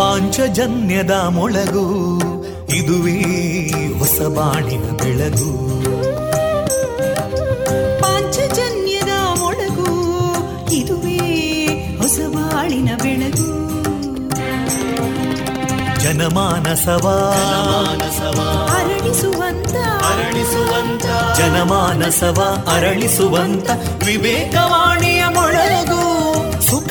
ಪಾಂಚಜನ್ಯದ ಮೊಳಗು, ಇದುವೇ ಹೊಸ ಬಾಳಿನ ಬೆಳಗು. ಪಾಂಚಜನ್ಯದ ಮೊಳಗು, ಇದುವೇ ಹೊಸ ಬಾಳಿನ ಬೆಳಗು. ಜನಮಾನಸವ ಅರಳಿಸುವಂತ ಜನಮಾನಸವ ಅರಳಿಸುವಂತ ವಿವೇಕವಾಣಿಯ ಮೊಳಗು. ಸುಖ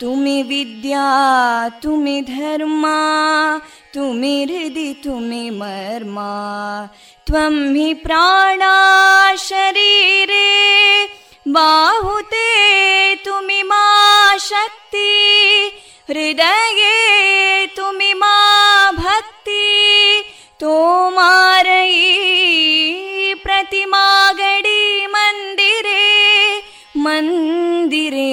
ತುಮಿ ವಿದ್ಯಾ ತುಮಿ ಧರ್ಮ ತುಮಿ ಹೃದಿ ತುಮಿ ಮರ್ಮ ತ್ವಂ ಹಿ ಪ್ರಾಣ ಶರೀರೇ ಬಾಹುತೇ ತುಮಿ ಮಾ ಶಕ್ತಿ ಹೃದಯೇ ತುಮಿ ಮಾ ಭಕ್ತಿ ತೋಮಾರಯಿ ಪ್ರತಿಮಾ ಗಡಿ ಮಂದಿರೆ ಮಂದಿರೆ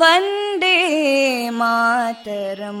ವಂದೇ ಮಾತರಂ.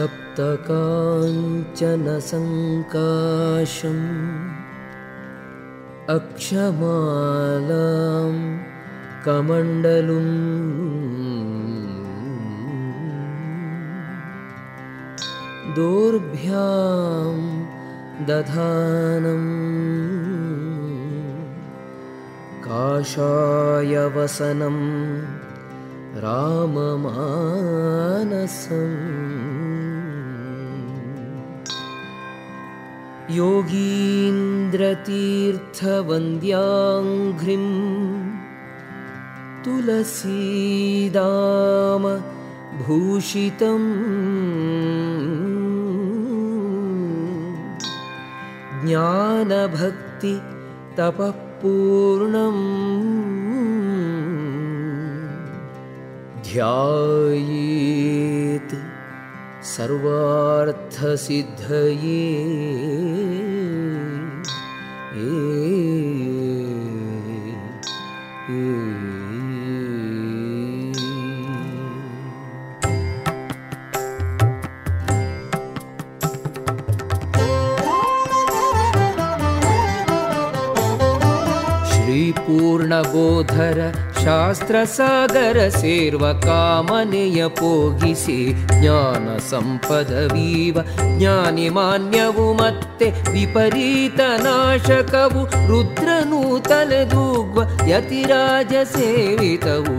तप्तकाञ्चनसङ्काशम् अक्षमालां कमण्डलुं दोर्भ्यां दधानं काषायवसनं राममानसम् योगीन्द्रतीर्थवन्द्याङ्घ्रिं तुलसीदाम भूषितम् ज्ञानभक्ति तपःपूर्णम् ध्यायेत् सर्वार्थसिद्धये श्रीपूर्णबोधर ಶಾಸ್ತ್ರಸಾಗರ ಸೇರ್ವ ಕಾಮನೆಯ ಪೋಗಿಸಿ ಜ್ಞಾನ ಸಂಪದವೀವ ಜ್ಞಾನಿ ಮಾನ್ಯವು ಮತ್ತೆ ವಿಪರೀತ ನಾಶಕವು ರುದ್ರನು ತಲೆದೂಗ್ವ ಯತಿರಾಜ ಸೇವಿತವು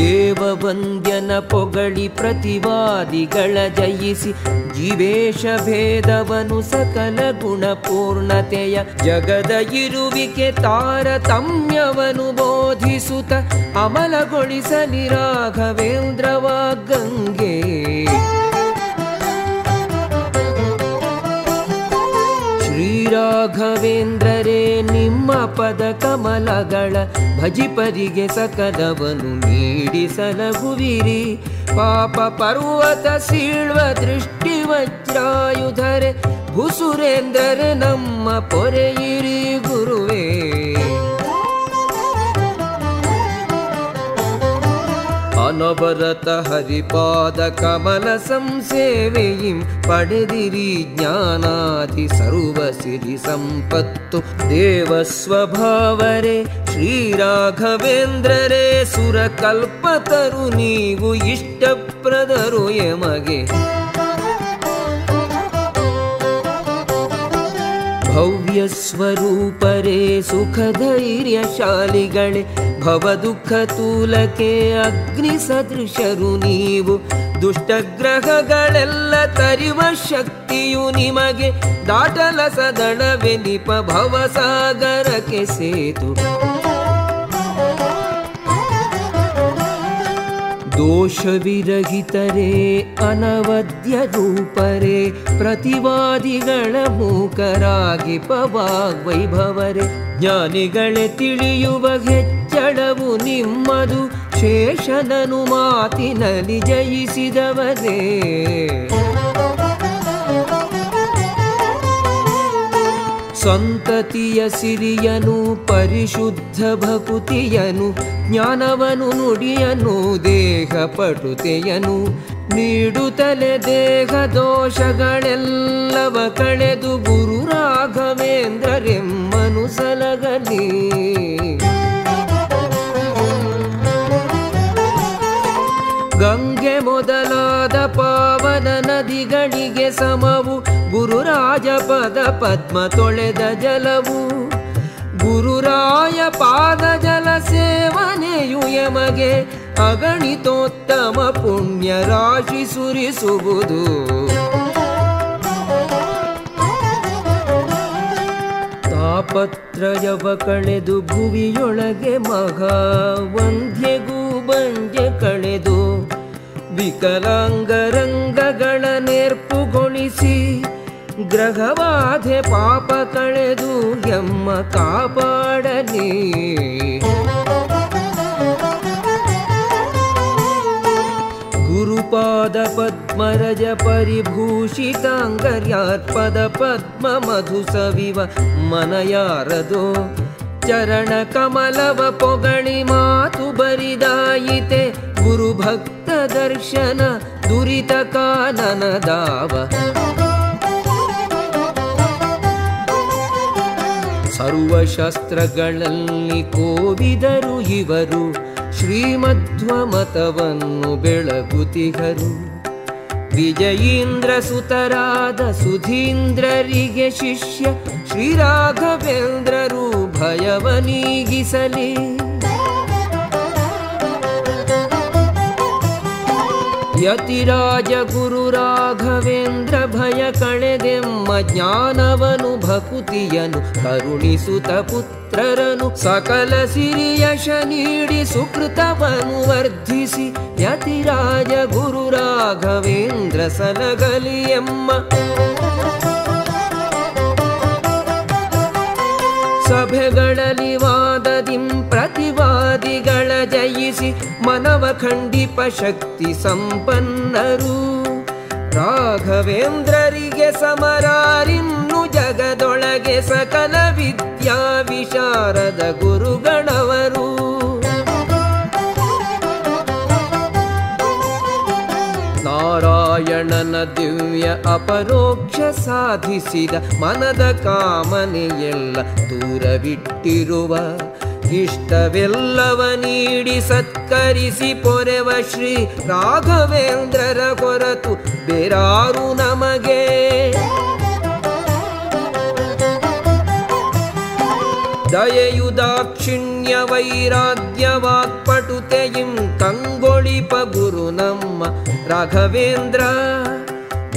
ದೇವವಂದ್ಯನ ಪೊಗಳಿ ಪ್ರತಿವಾದಿಗಳ ಜಯಿಸಿ ಜೀವೇಶ ಭೇದವನು ಸಕಲ ಗುಣಪೂರ್ಣತೆಯ ಜಗದ ಇರುವಿಕೆ ತಾರತಮ್ಯವನು ಬೋಧಿಸುತ್ತ ಅಮಲಗೊಳಿಸಲಿ ರಾಘವೇಂದ್ರವ ಗಂಗೆ ಶ್ರೀರಾಘವೇಂದ್ರರೇ ನಿಮ್ಮ ಪದ ಕಮಲಗಳ ಭಜಿಪರಿಗೆ ಸಕಲವನು ನೀಡಿಸಲಗುವಿರಿ ಪಾಪ ಪರ್ವತ ಸೀಳ್ವ ದೃಷ್ಟಿ ವಜ್ರಾಯುಧರೆ ಭುಸುರೇಂದ್ರರೆ ನಮ್ಮ ಪೊರೆಯಿರಿ ಗುರುವೇ ಅನವರತ ಹರಿಪಾದ ಕಮಲ ಸಂಸೇವೆಯಿಂ ಪಡೆದಿರಿ ಜ್ಞಾನಾದಿ ಸರ್ವ ಸಿರಿ ಸಂಪತ್ತು ದೇವ ಸ್ವಭಾವರೇ ಶ್ರೀರಾಘವೇಂದ್ರರೇ ಸುರಕಲ್ಪತರು ನೀವು ಇಷ್ಟಪ್ರದರು ಎಮಗೆ ಭವ್ಯ ಸ್ವರೂಪರೇ ಸುಖಧೈರ್ಯಶಾಲಿಗಳೇ ಭವದುಃಖ ತೂಲಕೆ ಅಗ್ನಿ ಸದೃಶರು ನೀವು ದುಷ್ಟಗ್ರಹಗಳೆಲ್ಲ ತರಿವ ಶಕ್ತಿಯು ನಿಮಗೆ ದಾಟಲಸದಳವೆ ನಿಪ ಭವಸಾಗರಕ್ಕೆ ಸೇತು ದೋಷವಿರಹಿತರೇ ಅನವದ್ಯ ರೂಪರೇ ಪ್ರತಿವಾದಿಗಳ ಮೂಕರಾಗಿ ಪವಾಗ್ವೈಭವರೇ ಜ್ಞಾನಿಗಳೇ ತಿಳಿಯುವ ಹೆಚ್ಚಳವು ನಿಮ್ಮದು ಶೇಷನನು ಮಾತಿನಲ್ಲಿ ಜಯಿಸಿದವರೇ ಸಂತತಿಯ ಸಿರಿಯನು ಪರಿಶುದ್ಧ ಭಕುತಿಯನು ಜ್ಞಾನವನು ನುಡಿಯನು ದೇಹ ಪಟುತೆಯನು ನೀಡುತ್ತಲೆ ದೇಹ ದೋಷಗಳೆಲ್ಲವ ಕಳೆದು ಗುರು ರಾಘವೇಂದ್ರರೆಮ್ಮನು ಸಲಗಲಿ ಗಂಗೆ ಮೊದಲಾದ ಪಾವನ ನದಿಗಳಿಗೆ ಸಮವು ಗುರುರಾಜ ಪದ ಪದ್ಮ ತೊಳೆದ ಜಲವು ಗುರುರಾಯ ಪಾದ ಜಲ ಸೇವನೆಯು ಎಮಗೆ ಅಗಣಿತೋತ್ತಮ ಪುಣ್ಯ ರಾಶಿ ಸುರಿಸುವುದು ತಾಪತ್ರಯವ ಕಳೆದು ಭುವಿಯೊಳಗೆ ಮಹಾವಂಧ್ಯಗೂ ಬಂಜೆ ಕಳೆದು ವಿಕಲಾಂಗರಂಗಗಳ ನೇರ್ಪುಗೊಳಿಸಿ ಗ್ರಹವಾಧೆ ಪಾಪ ಕಳೆದು ಎಮ್ಮ ಕಾಪಾಡಲಿ. ಗುರುಪಾದ ಪದ್ಮರಜ ಪರಿಭೂಷಿತಾಂಗರ್ಯಾತ್ಪದ ಪದ್ಮ ಮಧುಸವಿವ ಮನಯಾರದೋ ಚರಣ ಕಮಲವ ಪೊಗಳಿ ಮಾತು ಬರಿದಾಯಿತೆ ಗುರುಭಕ್ತ ದರ್ಶನ ದುರಿತ ಕಾನನದಾವ. ಸರ್ವಶಾಸ್ತ್ರಗಳಲ್ಲಿ ಕೋವಿದರು ಇವರು ಶ್ರೀಮಧ್ವ ಮತವನ್ನು ಬೆಳಗುತಿಗರು. ವಿಜಯೀಂದ್ರ ಸುತರಾದ ಸುಧೀಂದ್ರರಿಗೆ ಶಿಷ್ಯ ಶ್ರೀರಾಘವೇಂದ್ರರು ಭಯವ ನೀಗಿಸಲಿ. ಯತಿರಾಜ ಗುರು ರಾಘವೇಂದ್ರ ಭಯ ಕಳೆದೆಮ್ಮ ಜ್ಞಾನವನು ಭಕುತಿಯನು ಕರುಣಿಸುತ ಪುತ್ರರನು ಸಕಲ ಸಿರಿಯಶ ನೀಡಿ ಸುಕೃತವನು ವರ್ಧಿಸಿ ಯತಿರಾಜ ಗುರು ರಾಘವೇಂದ್ರ ಸಲಗಲಿ ಎಮ್ಮ. ಸಭೆಗಳಲ್ಲಿ ವಾದದಿಂ ಪ್ರತಿವಾದಿಗಳ ಜಯಿಸಿ ಮನವ ಖಂಡಿಪ ಶಕ್ತಿ ಸಂಪನ್ನರು ರಾಘವೇಂದ್ರರಿಗೆ ಸಮರಾರಿನ್ನು ಜಗದೊಳಗೆ ಸಕಲ ವಿದ್ಯಾ ವಿಶಾರದ ಗುರುಗಳವರು. ನಾರಾಯಣನ ದಿವ್ಯ ಅಪರೋಕ್ಷ ಸಾಧಿಸಿದ ಮನದ ಕಾಮನೆಯೆಲ್ಲ ದೂರವಿಟ್ಟಿರುವ ಇಷ್ಟವೆಲ್ಲವ ನೀಡಿ ಸತ್ಕರಿಸಿ ಪೊರೆವ ಶ್ರೀ ರಾಘವೇಂದ್ರರ ಕೊರತು ಬೇರಾರು ನಮಗೆ. ದಯೆಯು ದಾಕ್ಷಿಣ್ಯ ವೈರಾಗ್ಯ ವಾಕ್ಪಟುತೆಯಿಂ ಕಂಗೊಳಿಪ ಗುರು ನಮ್ಮ ರಾಘವೇಂದ್ರ.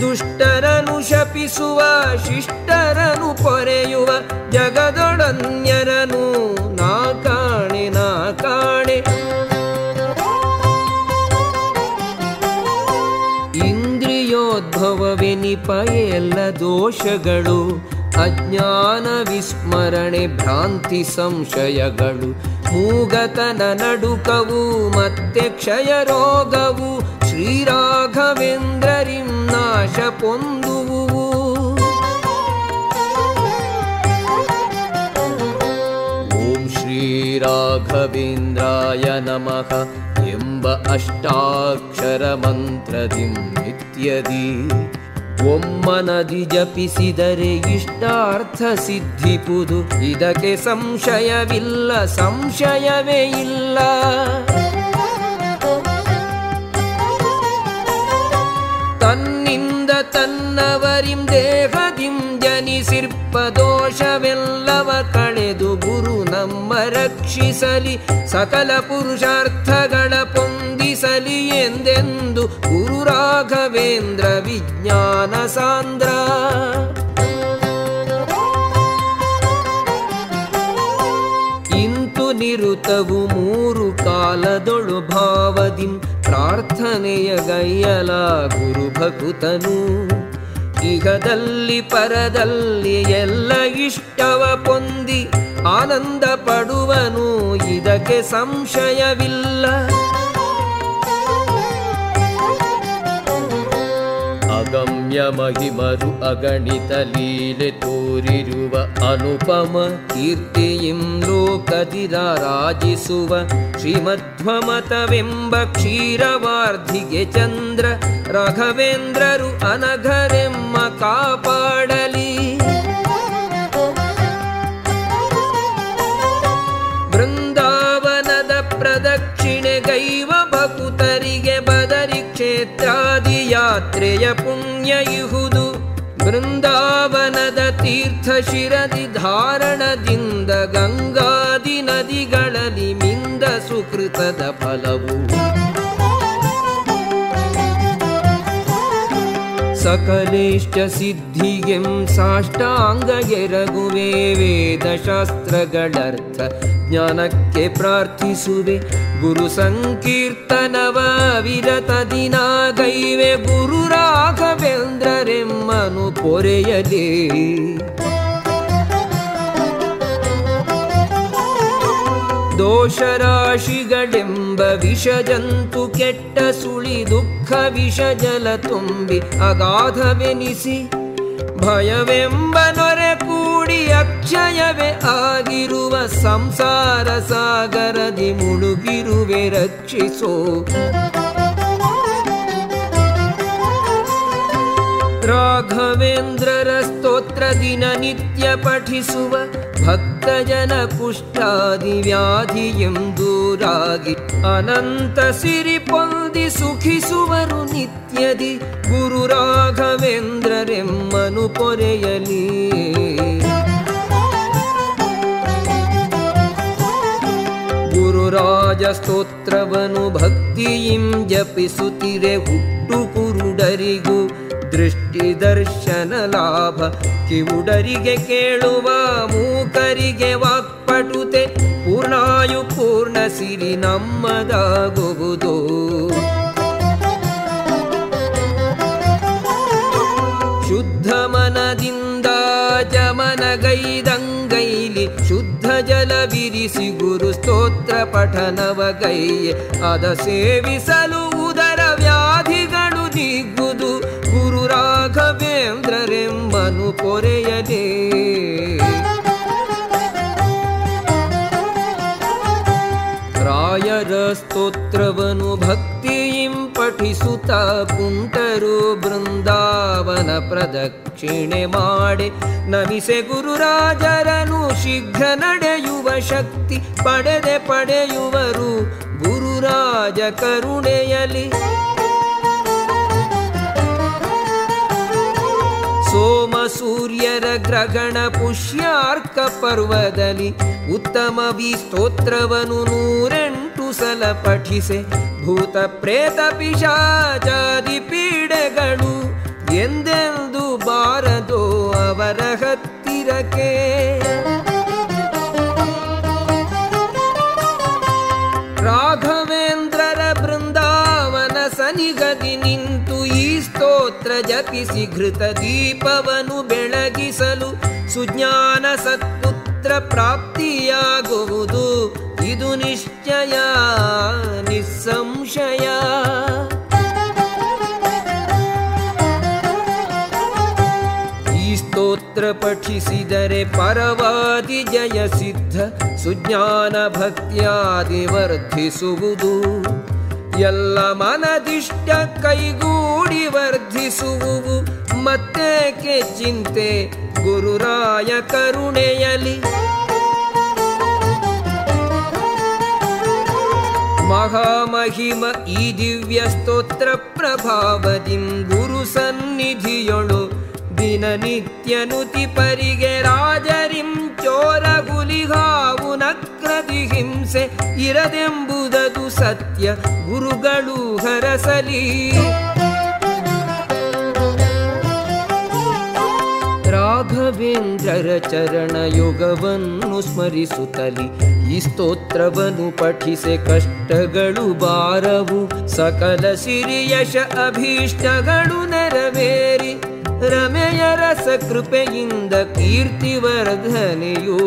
ದುಷ್ಟರನು ಶಪಿಸುವ ಶಿಷ್ಟರನು ಪೊರೆಯುವ ಜಗದೊಡನ್ಯರನು ನಾ ಕಾಣೆ ನಾ ಕಾಣೆ. ಇಂದ್ರಿಯೋದ್ಭವವೆನಿಪ ಎಲ್ಲ ದೋಷಗಳು ಅಜ್ಞಾನ ವಿಸ್ಮರಣೆ ಭ್ರಾಂತಿ ಸಂಶಯಗಳು ಮೂಗತನ ನಡುಕವು ಮತ್ತೆ ಕ್ಷಯ ರೋಗವು ಶ್ರೀರಾಘವೇಂದ್ರರಿಂ ನಾಶ ಪೊಂದುವು. ಓಂ ಶ್ರೀರಾಘವೇಂದ್ರಾಯ ನಮಃ ಎಂಬ ಅಷ್ಟಾಕ್ಷರ ಮಂತ್ರದಿಂ ಇತ್ಯದಿ ಒಮ್ಮನದಿ ಜಪಿಸಿದರೆ ಇಷ್ಟಾರ್ಥ ಸಿದ್ಧಿಪುದು ಇದಕ್ಕೆ ಸಂಶಯವಿಲ್ಲ ಸಂಶಯವೇ ಇಲ್ಲ. ತನ್ನಿಂದ ತನ್ನವರಿಂ ದೇಹದಿಂ ಜನಿಸಿರ್ಪ ದೋಷವೆಲ್ಲವ ಕಳೆದು ಗುರು ನಮ್ಮ ರಕ್ಷಿಸಲಿ ಸಕಲ ಪುರುಷಾರ್ಥಗಳ ಪೊಂದಿಸಲಿ ಎಂದೆಂದು ಗುರು ರಾಘವೇಂದ್ರ ವಿಜ್ಞಾನ ಸಾಂದ್ರ. ಇಂತು ನಿರುತವು ಮೂರು ಕಾಲದೊಳು ಭಾವದಿಂ ಪ್ರಾರ್ಥನೆಯ ಗೈಯಲ ಗುರು ಭಕುತನು. ಇಹದಲ್ಲಿ ಪರದಲ್ಲಿ ಎಲ್ಲ ಇಷ್ಟವ ಪೊಂದಿ ಆನಂದ ಪಡುವನು ಇದಕ್ಕೆ ಸಂಶಯವಿಲ್ಲ. ಗಮ್ಯ ಮಹಿಮರು ಅಗಣಿತ ಲೀಲೆ ತೋರಿರುವ ಅನುಪಮ ಕೀರ್ತಿಯಿಂ ಲೋಕದಿರ ರಾಜಿಸುವ ಶ್ರೀಮಧ್ವ ಮತವೆಂಬ ಕ್ಷೀರವಾರ್ಧಿಗೆ ಚಂದ್ರ ರಾಘವೇಂದ್ರರು ಅನಘರೆಮ್ಮ ಕಾಪಾಡಲಿ. ಬೃಂದಾವನದ ಪ್ರದಕ್ಷಿಣೆ ಗೈವ ಭಕುತರಿಗೆ ಬದರಿ ಕ್ಷೇತ್ರಾದಿ ಯಾತ್ರೆಯ ಪುಣ್ಯ ಇಹುದು. ಬೃಂದಾವನದ ತೀರ್ಥ ಶಿರದಿ ಧಾರಣದಿಂದ ಗಂಗಾದಿ ನದಿಗಳಲ್ಲಿ ಮಿಂದ ಸುಕೃತದ ಫಲವು. ಸಕಲೇಷ್ಟ ಸಿದ್ಧಿಗೆಂ ಸಾಷ್ಟಾಂಗಗೆ ರಘುವೆ ವೇದಶಾಸ್ತ್ರಗಳರ್ಥ ಜ್ಞಾನಕ್ಕೆ ಪ್ರಾರ್ಥಿಸುವೆ ಗುರು ಸಂಕೀರ್ತನವ ವಿರತ ದಿನಾಗೈವೆ ಗುರು ರಾಘವೇಂದ್ರರೆಮ್ಮನು ಪೊರೆಯಲೇ ದೋಷರಾಶಿಗಳೆಂಬ ವಿಷಜಂತು ಕೆಟ್ಟ ಸುಳಿ ದುಃಖ ವಿಷಜಲ ತುಂಬಿ ಅಗಾಧವೆನಿಸಿ ಭಯವೆಂಬ ನೊರೆ ಕೂಡಿ ಅಕ್ಷಯವೇ ಆಗಿರುವ ಸಂಸಾರ ಸಾಗರದಿ ಮುಳುಗಿರುವೆ ರಕ್ಷಿಸೋ. ರಾಘವೇಂದ್ರರ ಸ್ತೋತ್ರ ದಿನನಿತ್ಯ ಪಠಿಸುವ ಭಕ್ತಜನ ಪುಷ್ಟಾದಿ ವ್ಯಾಧಿಯೆಂದೂರಾಗಿ ಅನಂತ ಸಿರಿ ಪೊಂದಿ ಸುಖಿಸುವರು ನಿತ್ಯದಿ ಗುರು ರಾಘವೇಂದ್ರರೆಮ್ಮನು ಪೊರೆಯಲಿ. ಗುರುರಾಜ ಸ್ತೋತ್ರವನು ಭಕ್ತಿಯಿಂ ಜಪಿಸುತ್ತಿರೆ ಹುಟ್ಟು ಕುರುಡರಿಗೂ ದೃಷ್ಟಿ ದರ್ಶನ ಲಾಭ. ಕಿವುಡರಿಗೆ ಕೇಳುವ ಮೂಕರಿಗೆ ವಾಕ್ಪಟುತೆ ಪೂರ್ಣಾಯು ಪೂರ್ಣ ಸಿರಿ ನಮ್ಮದಾಗುವುದು. ಶುದ್ಧ ಮನದಿಂದ ಜಮನಗೈದಂಗೈಲಿ ಶುದ್ಧ ಜಲವಿರಿಸಿ ಗುರು ಸ್ತೋತ್ರ ಪಠನವಗೈ ಅದ ಸೇವಿಸಲು ಉದರ ವ್ಯಾಧಿಗಳು ನೀಗುವುದು ಗುರು ರಾಘವೇಂದ್ರರೆಮ್ಮನು ಪೊರೆಯಲೇ. ರಾಯರ ಸ್ತೋತ್ರವನು ಭಕ್ತಿಯಿಂ ಪಠಿಸುತ್ತ ಕುಂಟರು ಬೃಂದಾವನ ಪ್ರದಕ್ಷಿಣೆ ಮಾಡಿ ನಮಿಸೆ ಗುರುರಾಜರನು ಶೀಘ್ರ ನಡೆಯುವ ಶಕ್ತಿ ಪಡೆದೆ ಪಡೆಯುವರು ಗುರುರಾಜ ಕರುಣೆಯಲಿ. ಸೋಮ ಸೂರ್ಯರ ಗ್ರಹಣ ಪುಷ್ಯಾರ್ಕ ಪರ್ವದಲ್ಲಿ ಉತ್ತಮ ವಿ ಸ್ತೋತ್ರವನು 108 ಸಲ ಪಠಿಸೆ ಭೂತ ಪ್ರೇತ ಪಿಶಾಚಾದಿ ಪೀಡೆಗಳು ಎಂದೆಂದು ಬಾರದೋ ಅವರ ಹತ್ತಿರಕ್ಕೆ. ರಾಘವೇಂದ್ರರ ಬೃಂದಾವನ ಸನಿಗದಿ ನಿಂತು ಈ ಸ್ತೋತ್ರ ಜಪಿಸಿ ಘೃತ ದೀಪವನ್ನು ಬೆಳಗಿಸಲು ಸುಜ್ಞಾನ ಸತ್ಪುತ್ರ ಪ್ರಾಪ್ತಿಯಾಗುವುದು ಇದು ನಿಶ್ಚಯ ನಿಸ್ಸಂಶಯ. ಈ ಸ್ತೋತ್ರ ಪಠಿಸಿದರೆ ಪರವಾದಿ ಜಯ ಸಿದ್ಧ ಸುಜ್ಞಾನ ಭಕ್ತಿಯಾದಿ ವರ್ಧಿಸುವುದು. ಎಲ್ಲ ಮನದಿಷ್ಟ ಕೈಗೂಡಿ ವರ್ಧಿಸುವು ಮತ್ತೇಕೆ ಚಿಂತೆ ಗುರುರಾಯ ಕರುಣೆಯಲಿ. ಮಹಾಮಹಿಮ ಈ ದಿವ್ಯ ಸ್ತೋತ್ರ ಪ್ರಭಾವದಿಂ ಗುರು ಸನ್ನಿಧಿಯೊಳು ದಿನನಿತ್ಯನುತಿ ಪರಿಗೆ ರಾಜರಿಂ ಚೋರ ಹುಲಿಹಾವು ನಕ್ರದಿ ಹಿಂಸೆ ಇರದೆಂಬುದದು ಸತ್ಯ ಗುರುಗಳು ಹರಸಲಿ. ರಾಘವೇಂದ್ರರ ಚರಣಯುಗವನ್ನು ಸ್ಮರಿಸುತ್ತಲಿ ಈ ಸ್ತೋತ್ರವನ್ನು ಪಠಿಸೆ ಕಷ್ಟಗಳು ಬಾರವು ಸಕಲ ಸಿರಿಯಶ ಅಭೀಷ್ಟಗಳು ನೆರವೇರಿ ರಮೆಯ ರಸ ಕೃಪೆಯಿಂದ ಕೀರ್ತಿವರ್ಧನೆಯೋ.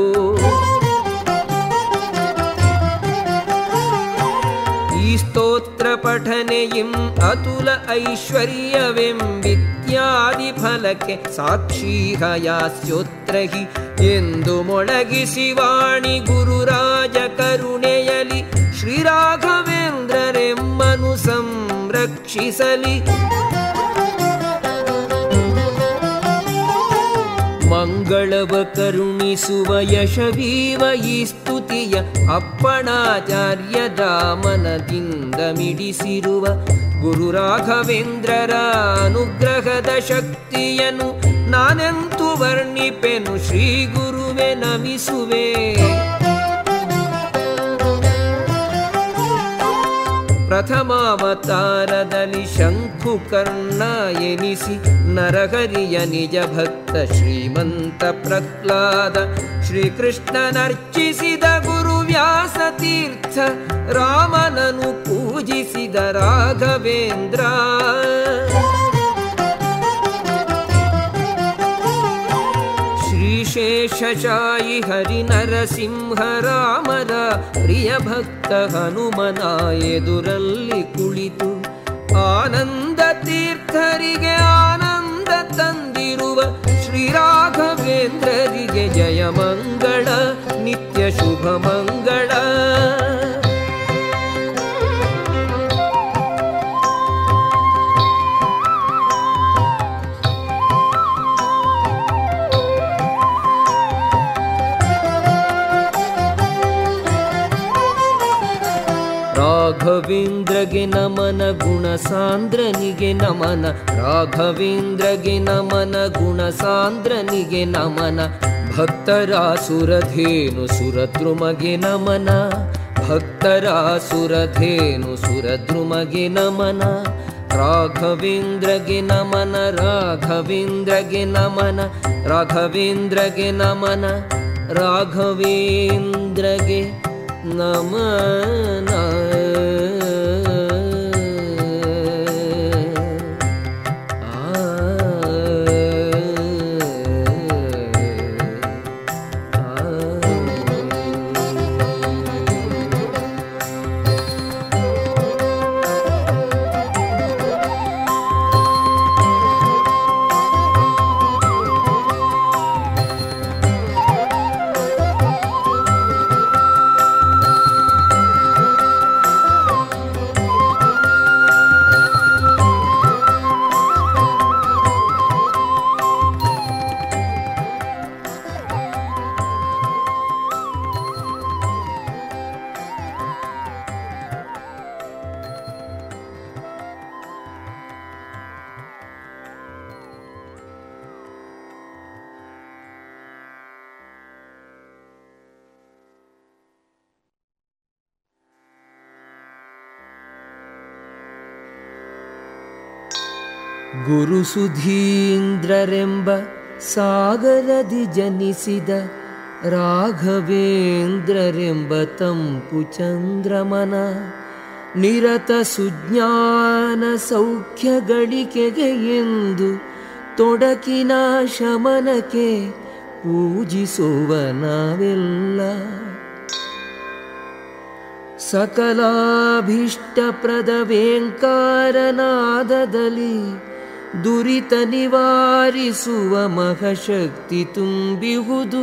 ಈ ಸ್ತೋತ್ರ ಪಠನೆಯಂ ಅತುಲ ಐಶ್ವರ್ಯವೆಂಬಿತ್ಯಾದಿ ಫಲಕ್ಕೆ ಸಾಕ್ಷಿ ಹಯಾಸ್ಯೋತ್ರ ಹಿ ಎಂದು ಮೊಳಗಿಸಿ ವಾಣಿ ಗುರುರಾಜ ಕರುಣೆಯಲಿ. ಶ್ರೀರಾಘವೇಂದ್ರರೆಮ್ಮನು ಸಂರಕ್ಷಿಸಲಿ. ಮಂಗಳವ ಕರುಣಿಸುವ ಯಶವೀವ ಈ ಸ್ತುತಿಯ ಅಪ್ಪಣಾಚಾರ್ಯ ದಾಮನದಿಂದ ಮಿಡಿಸಿರುವ ಗುರು ರಾಘವೇಂದ್ರರ ಅನುಗ್ರಹದ ಶಕ್ತಿಯನ್ನು ನಾನೆಂತು ವರ್ಣಿಪೆನು ಶ್ರೀ ಗುರುವೆ ನಮಿಸುವೆ. ಪ್ರಥಮಾವತಾರದಲ್ಲಿ ಶಂಖುಕರ್ಣ ಎನಿಸಿ ನರಹರಿಯ ನಿಜ ಭಕ್ತ ಶ್ರೀಮಂತ ಪ್ರಹ್ಲಾದ ಶ್ರೀಕೃಷ್ಣನರ್ಚಿಸಿದ ಗುರುವ್ಯಾಸತೀರ್ಥ ರಾಮನನ್ನು ಪೂಜಿಸಿದ ರಾಘವೇಂದ್ರ ಶೇಷಶಾಯಿ ಹರಿ ನರಸಿಂಹ ರಾಮರ ಪ್ರಿಯ ಭಕ್ತ ಹನುಮನ ಎದುರಲ್ಲಿ ಕುಳಿತು ಆನಂದ ತೀರ್ಥರಿಗೆ ಆನಂದ ತಂದಿರುವ ಶ್ರೀರಾಘವೇಂದ್ರರಿಗೆ ಜಯ ಮಂಗಳ ನಿತ್ಯ ಶುಭ ಮಂಗಳ ರಾಘವೇಂದ್ರಗೆ ನಮನ ಗುಣಸಾಂದ್ರನಿಗೆ ನಮನ ರಾಘವೇಂದ್ರಗೆ ನಮನ ಗುಣಸಾಂದ್ರನಿಗೆ ನಮನ ಭಕ್ತರಾಸುರಧೇನು ಸುರದ್ರುಮಗೆ ನಮನ ಭಕ್ತರಾಸುರಧೇನು ಸುರದ್ರುಮಗೆ ನಮನ ರಾಘವೇಂದ್ರಗೆ ನಮನ ರಾಘವೇಂದ್ರಗೆ ನಮನ ರಾಘವೇಂದ್ರಗೆ ನಮನ ರಾಘವೇಂದ್ರಗೆ ನಮನ ಗುರುಸುಧೀಂದ್ರರೆಂಬ ಸಾಗರದಿ ಜನಿಸಿದ ರಾಘವೇಂದ್ರರೆಂಬ ತಂಪು ಚಂದ್ರಮನ ನಿರತ ಸುಜ್ಞಾನ ಸೌಖ್ಯಗಳಿಕೆಗೆ ಎಂದು ತೊಡಕಿನ ಶಮನಕ್ಕೆ ಪೂಜಿಸುವ ನಾವೆಲ್ಲ ಸಕಲಾಭೀಷ್ಟಪ್ರದ ವೆಂಕಾರನಾದದಲ್ಲಿ ದುರಿತ ನಿವಾರಿಸುವ ಮಹಾಶಕ್ತಿ ತುಂಬಿಹುದು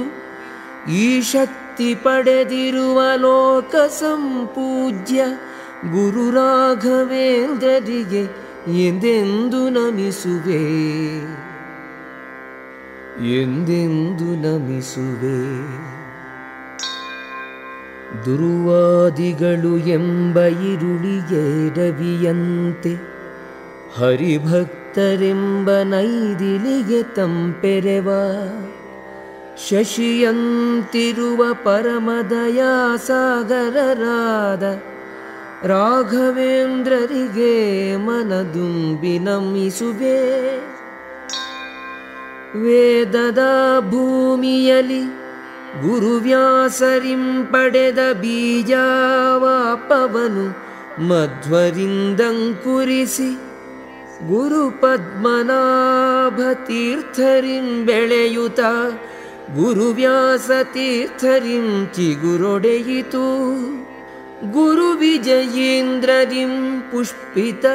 ಈ ಶಕ್ತಿ ಪಡೆದಿರುವ ಲೋಕ ಸಂಪೂಜ್ಯ ಗುರು ರಾಘವೇಂದ್ರರಿಗೆ ಎಂದೆಂದು ನಮಿಸುವೆ ಎಂದೆಂದು ನಮಿಸುವೆ. ದುರ್ವಾದಿಗಳು ಎಂಬ ಇರುಳಿಗೆ ರವಿಯಂತೆ ಹರಿಭಕ್ತ ತರೆಂಬ ನೈದಿಲಿಗೆ ತಂಪೆರೆವ ಶಶಿಯಂತಿರುವ ಪರಮದಯಾ ಸಾಗರರಾದ ರಾಘವೇಂದ್ರರಿಗೆ ಮನದುಂಬಿ ನಮಿಸುವೆ. ವೇದದ ಭೂಮಿಯಲ್ಲಿ ಗುರುವ್ಯಾಸರಿಂಪಡೆದ ಬೀಜಾವಾಪವನು ಮಧ್ವರಿಂದಂಕುರಿಸಿ ಗುರು ಪದ್ಮನಾಭ ತೀರ್ಥರಿಂ ಬೆಳೆಯುತ ಗುರುವ್ಯಾಸ ತೀರ್ಥರಿಂ ಚಿಗುರೊಡೆಯಿತು ಗುರು ವಿಜಯೇಂದ್ರರಿಂ ಪುಷ್ಪಿತ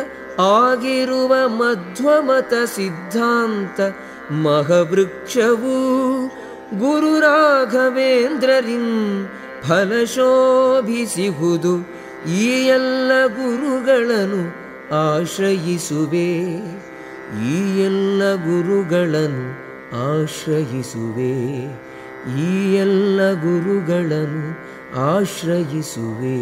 ಆಗಿರುವ ಮಧ್ವಮತ ಸಿದ್ಧಾಂತ ಮಹವೃಕ್ಷವು ಗುರು ರಾಘವೇಂದ್ರರಿಂ ಫಲಶೋಭಿಸಿಹುದು. ಈ ಎಲ್ಲ ಗುರುಗಳನ್ನು ಆಶ್ರಯಿಸುವೆ ಈ ಎಲ್ಲ ಗುರುಗಳನ್ನು ಆಶ್ರಯಿಸುವೆ ಈ ಎಲ್ಲ ಗುರುಗಳನ್ನು ಆಶ್ರಯಿಸುವೆ.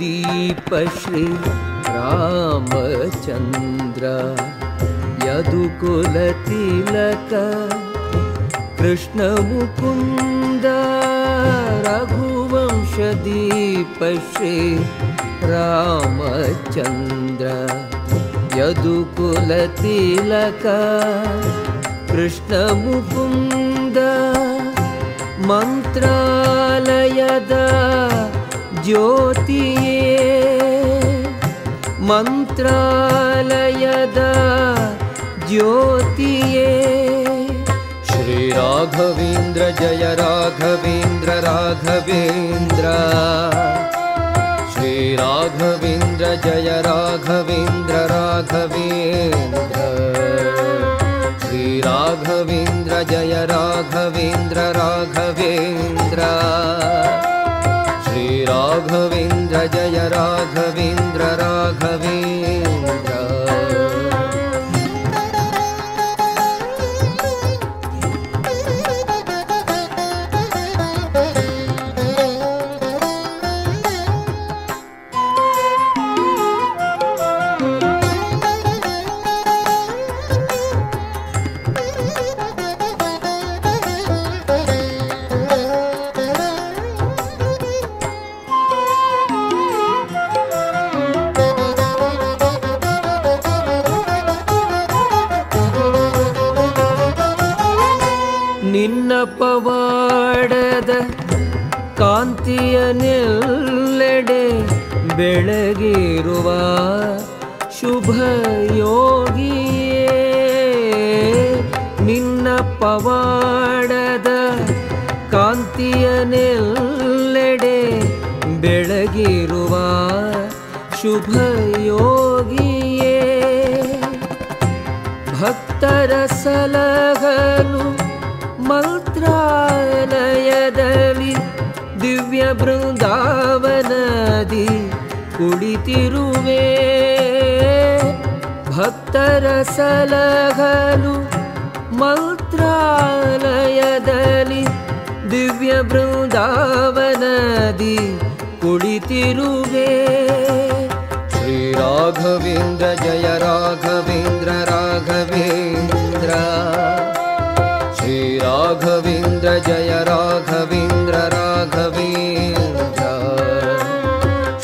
ದೀಪ ಶ್ರೀ ರಾಮಚಂದ್ರ ಯದುಕುಲ ತಿಲಕ ಕೃಷ್ಣ ಮುಕುಂದ ರಘುವಂಶ ದೀಪ ಶ್ರೀ ರಾಮಚಂದ್ರ ಯದುಕುಲ ತಿಲಕ ಕೃಷ್ಣ ಮುಕುಂದ ಮಂತ್ರಾಲಯದ ಜ್ಯೋತಿಯೇ ಮಂತ್ರಾಲಯದ ಜ್ಯೋತಿಯೇ ಶ್ರೀ ರಾಘವೇಂದ್ರ ಜಯ ರಾಘವೇಂದ್ರ ರಾಘವೇಂದ್ರ ಶ್ರೀ ರಾಘವೇಂದ್ರ ಜಯ ರಾಘವೇಂದ್ರ ರಾಘವೇಂದ್ರ ಶ್ರೀ ರಾಘವೇಂದ್ರ ಜಯ ರಾಘವೇಂದ್ರ ರಾಘವೇಂದ್ರ ಶ್ರೀ ರಾಘವೇಂದ್ರ ಜಯ ರಾಘವೇಂದ್ರ ರಾಘವೇಂದ್ರ ಪವಾಡದ ಕಾಂತಿಯ ನೆಲ್ಲೆಡೆ ಬೆಳಗಿರುವ ಶುಭ ಯೋಗಿಯೇ ನಿನ್ನ ಪವಾಡದ ಕಾಂತಿಯ ನೆಲ್ಲೆಡೆ ಬೆಳಗಿರುವ ಶುಭ ಯೋಗಿಯೇ ಭಕ್ತರ ಸಲಹನು ಮಂತ್ರಾಲಯದಲ್ಲಿ ದಿವ್ಯ ಬೃಂದಾವನದಿ ಕುಳಿತಿರುವೆ ಭಕ್ತರ ಸಲಹಲು ಮಂತ್ರಾಲಯದಲ್ಲಿ ದಿವ್ಯ ಬೃಂದಾವನದಿ ಕುಳಿತಿರುವೆ ಶ್ರೀ ರಾಘವೇಂದ್ರ ಜಯ ರಾಘವೇಂದ್ರ ರಾಘವೇಂದ್ರ ಶ್ರೀ ರಾಘವೇಂದ್ರ ಜಯ ರಾಘವೇಂದ್ರ ರಾಘವೇಂದ್ರ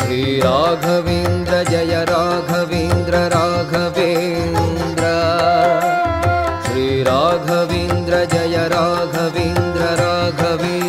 ಶ್ರೀ ರಾಘವೇಂದ್ರ ಜಯ ರಾಘವೇಂದ್ರ ರಾಘವೇಂದ್ರ ಶ್ರೀ ರಾಘವೇಂದ್ರ ಜಯ ರಾಘವೇಂದ್ರ ರಾಘವೇಂದ್ರ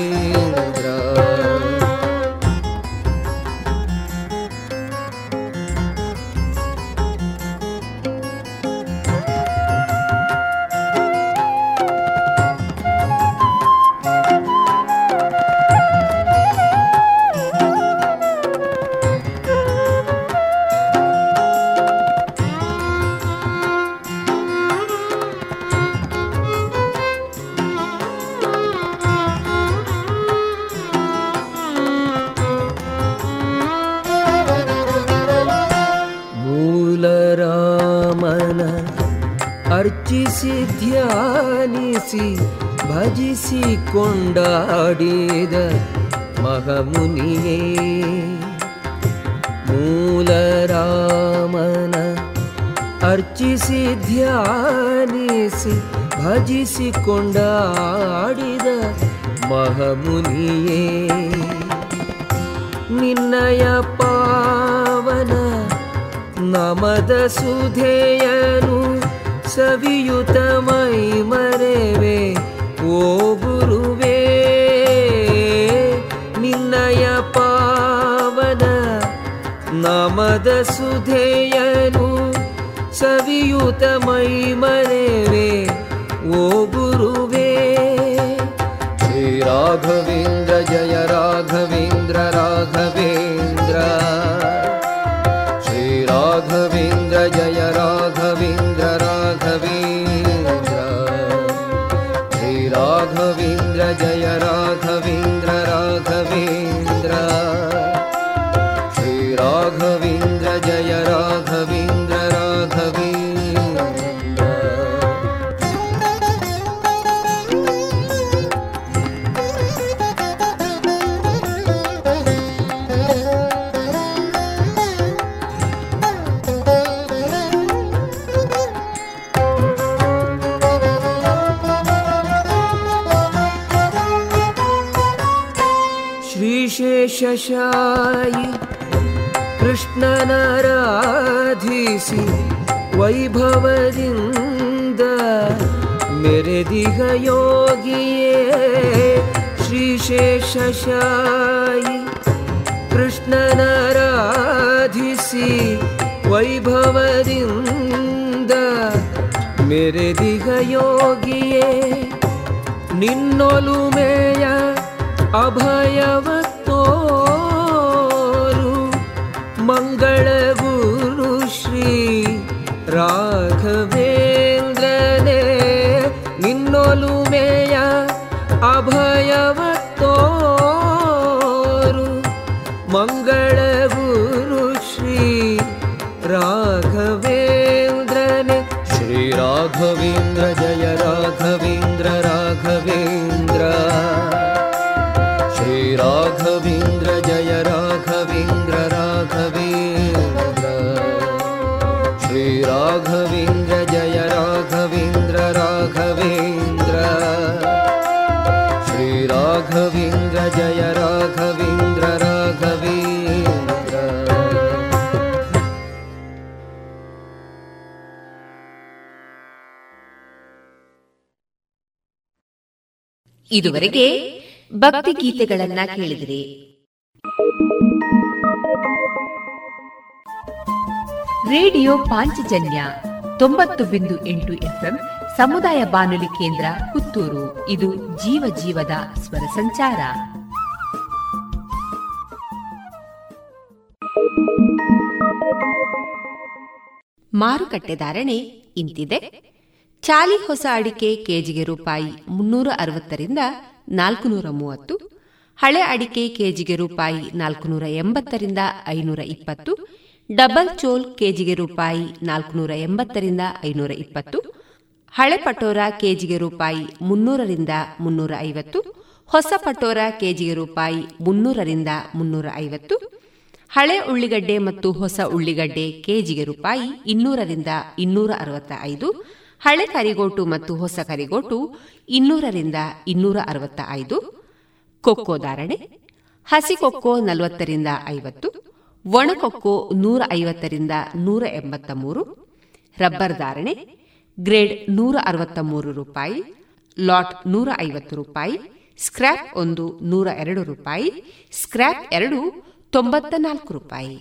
ಅರ್ಚಿಸಿ ಧ್ಯಾನಿಸಿ ಭಜಿಸಿ ಕೊಂಡಾಡಿದ ಮಹಾಮುನಿಯೇ ಮೂಲ ರಾಮನ ಅರ್ಚಿಸಿ ಧ್ಯಾನಿಸಿ ಭಜಿಸಿ ಕೊಂಡಾಡಿದ ಮಹಾಮುನಿಯೇ ನಿನ್ನಯ ಪಾವನ ನಮದ ಸುಧೆಯನು ಸವಿಯುತ ಮೈ ಮರೆವೆ ಓ ಗುರುವೇ ನಿನ್ನಯ ಪಾವನ ನಾಮದ ಸುಧೆಯನು ಸವಿಯುತ ಮೈ ಮರೆವೆ ಓ ಗುರುವೇ ಶ್ರೀ ರಾಘವೇಂದ್ರ ಜಯ ರಾಘವೇಂದ್ರ ರಾಘವೇಂದ್ರ ಶ್ರೀ ರಾಘವೇಂದ್ರ ಜಯ ರಾಘವೇಂದ್ರ ರಾಘವೇಂದ್ರ ಶ್ರೀ ರಾಘವೇಂದ್ರ ಜಯ ರಾಘವೇಂದ್ರ ರಾಘವೇಂದ್ರ ಶ್ರೀ ರಾಘವೇಂದ್ರ ಜಯ ರಾಘವೇಂದ್ರ ರಾಘವೇಂದ್ರ ಶಶಾಯಿ ಕೃಷ್ಣನಾರಾಧಿಸಿ ವೈಭವದಿಂದ ಮೆರೆದಿಹ ಯೋಗಿಯೇ. ಶ್ರೀಶೇಷಶಾಯಿ ಕೃಷ್ಣನಾರಾಧಿಸಿ ವೈಭವದಿಂದ ಮೆರೆದಿಹ ಯೋಗಿಯೇ. ನಿನ್ನೊಲುಮೆಯ ಅಭಯವ ತೋರು ಮಂಗಳ ಗುರು ಶ್ರೀ ರಾಘವೇಂದ್ರನೇ. ನಿನ್ನೊಲುಮೆಯ ಅಭಯವ ತೋರು ಮಂಗಳ ಗುರು ಶ್ರೀ ರಾಘವೇಂದ್ರನೇ. ಶ್ರೀ ರಾಘವೇಂದ್ರ ಜಯ ರಾಘವೇಂದ್ರ ರಾಘವೇಂದ್ರ. ಶ್ರೀ ರಾಘವೇಂದ್ರ ಜಯ ರಾಘವೇಂದ್ರ ರಾಘವೇಂದ್ರ. ಶ್ರೀ ರಾಘವೇಂದ್ರ ಜಯ ರಾಘವೇಂದ್ರ ರಾಘವೇಂದ್ರ. ಶ್ರೀ ರಾಘವೇಂದ್ರ ಜಯ ರಾಘವೇಂದ್ರ ರಾಘವೇಂದ್ರ. ಇದುವರೆಗೆ ಭಕ್ತಿ ಗೀತೆಗಳನ್ನ ಕೇಳಿದ್ರಿ. ರೇಡಿಯೋ ಪಾಂಚಜನ್ಯ 90.8 ಎಫ್ಎಂ ಸಮುದಾಯ ಬಾನುಲಿ ಕೇಂದ್ರ ಪುತ್ತೂರು. ಇದು ಜೀವ ಜೀವದ ಸ್ವರ ಸಂಚಾರ. ಮಾರುಕಟ್ಟೆ ಧಾರಣೆ ಇಂತಿದೆ. ಚಾಲಿ ಹೊಸ ಅಡಿಕೆ ಕೆಜಿಗೆ ರೂಪಾಯಿ 360 430, ಹಳೆ ಅಡಿಕೆ ಕೆಜಿಗೆ ರೂಪಾಯಿ 480 ಡಬಲ್ ಚೋಲ್ ಕೆಜಿಗೆ ರೂಪಾಯಿ 480 ಹಳೆ ಪಟೋರ ಕೆಜಿಗೆ ರೂಪಾಯಿ 300 ಹೊಸ ಪಟೋರ ಕೆಜಿಗೆ ರೂಪಾಯಿ 300 ಹಳೆ ಉಳ್ಳಿಗಡ್ಡೆ ಮತ್ತು ಹೊಸ ಉಳ್ಳಿಗಡ್ಡೆ ಕೆಜಿಗೆ ರೂಪಾಯಿ 200 ಹಳೆ ಕರಿಗೋಟು ಮತ್ತು ಹೊಸ ಕರಿಗೋಟು 200 ಕೊಕ್ಕೋ ಧಾರಣೆ ಹಸಿ ಕೊಕ್ಕೋ 40 ಒಣ ಕೊಕ್ಕೋ 150 ರಬ್ಬರ್ ಧಾರಣೆ ಗ್ರೇಡ್ 163 ರೂಪಾಯಿ, ಲಾಟ್ 150 ರೂಪಾಯಿ, ಸ್ಕ್ರ್ಯಾಪ್ 1 102 ರೂಪಾಯಿ, ಸ್ಕ್ರ್ಯಾಪ್ 2 94 ರೂಪಾಯಿ.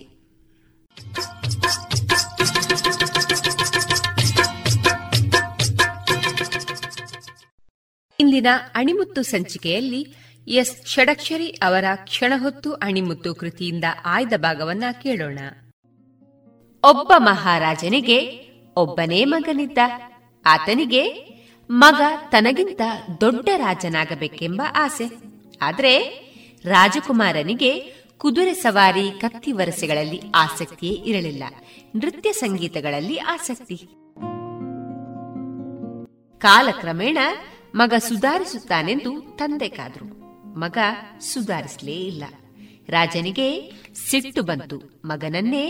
ಇಂದಿನ ಅಣಿಮುತ್ತು ಸಂಚಿಕೆಯಲ್ಲಿ ಎಸ್ ಷಡಕ್ಷರಿ ಅವರ ಕ್ಷಣಹೊತ್ತು ಅಣಿಮುತ್ತು ಕೃತಿಯಿಂದ ಆಯ್ದ ಭಾಗವನ್ನ ಕೇಳೋಣ. ಒಬ್ಬ ಮಹಾರಾಜನಿಗೆ ಒಬ್ಬನೇ ಮಗನಿದ್ದ. ಆತನಿಗೆ ಮಗ ತನಗಿಂತ ದೊಡ್ಡ ರಾಜನಾಗಬೇಕೆಂಬ ಆಸೆ. ಆದರೆ ರಾಜಕುಮಾರನಿಗೆ ಕುದುರೆ ಸವಾರಿ, ಕತ್ತಿ ವರಸೆಗಳಲ್ಲಿ ಆಸಕ್ತಿಯೇ ಇರಲಿಲ್ಲ. ನೃತ್ಯ ಸಂಗೀತಗಳಲ್ಲಿ ಆಸಕ್ತಿ. ಕಾಲಕ್ರಮೇಣ ಮಗ ಸುಧಾರಿಸುತ್ತಾನೆಂದು ತಂದೆ ಕಾದ್ರು. ಮಗ ಸುಧಾರಿಸಲೇ ಇಲ್ಲ. ರಾಜನಿಗೆ ಸಿಟ್ಟು ಬಂತು. ಮಗನನ್ನೇ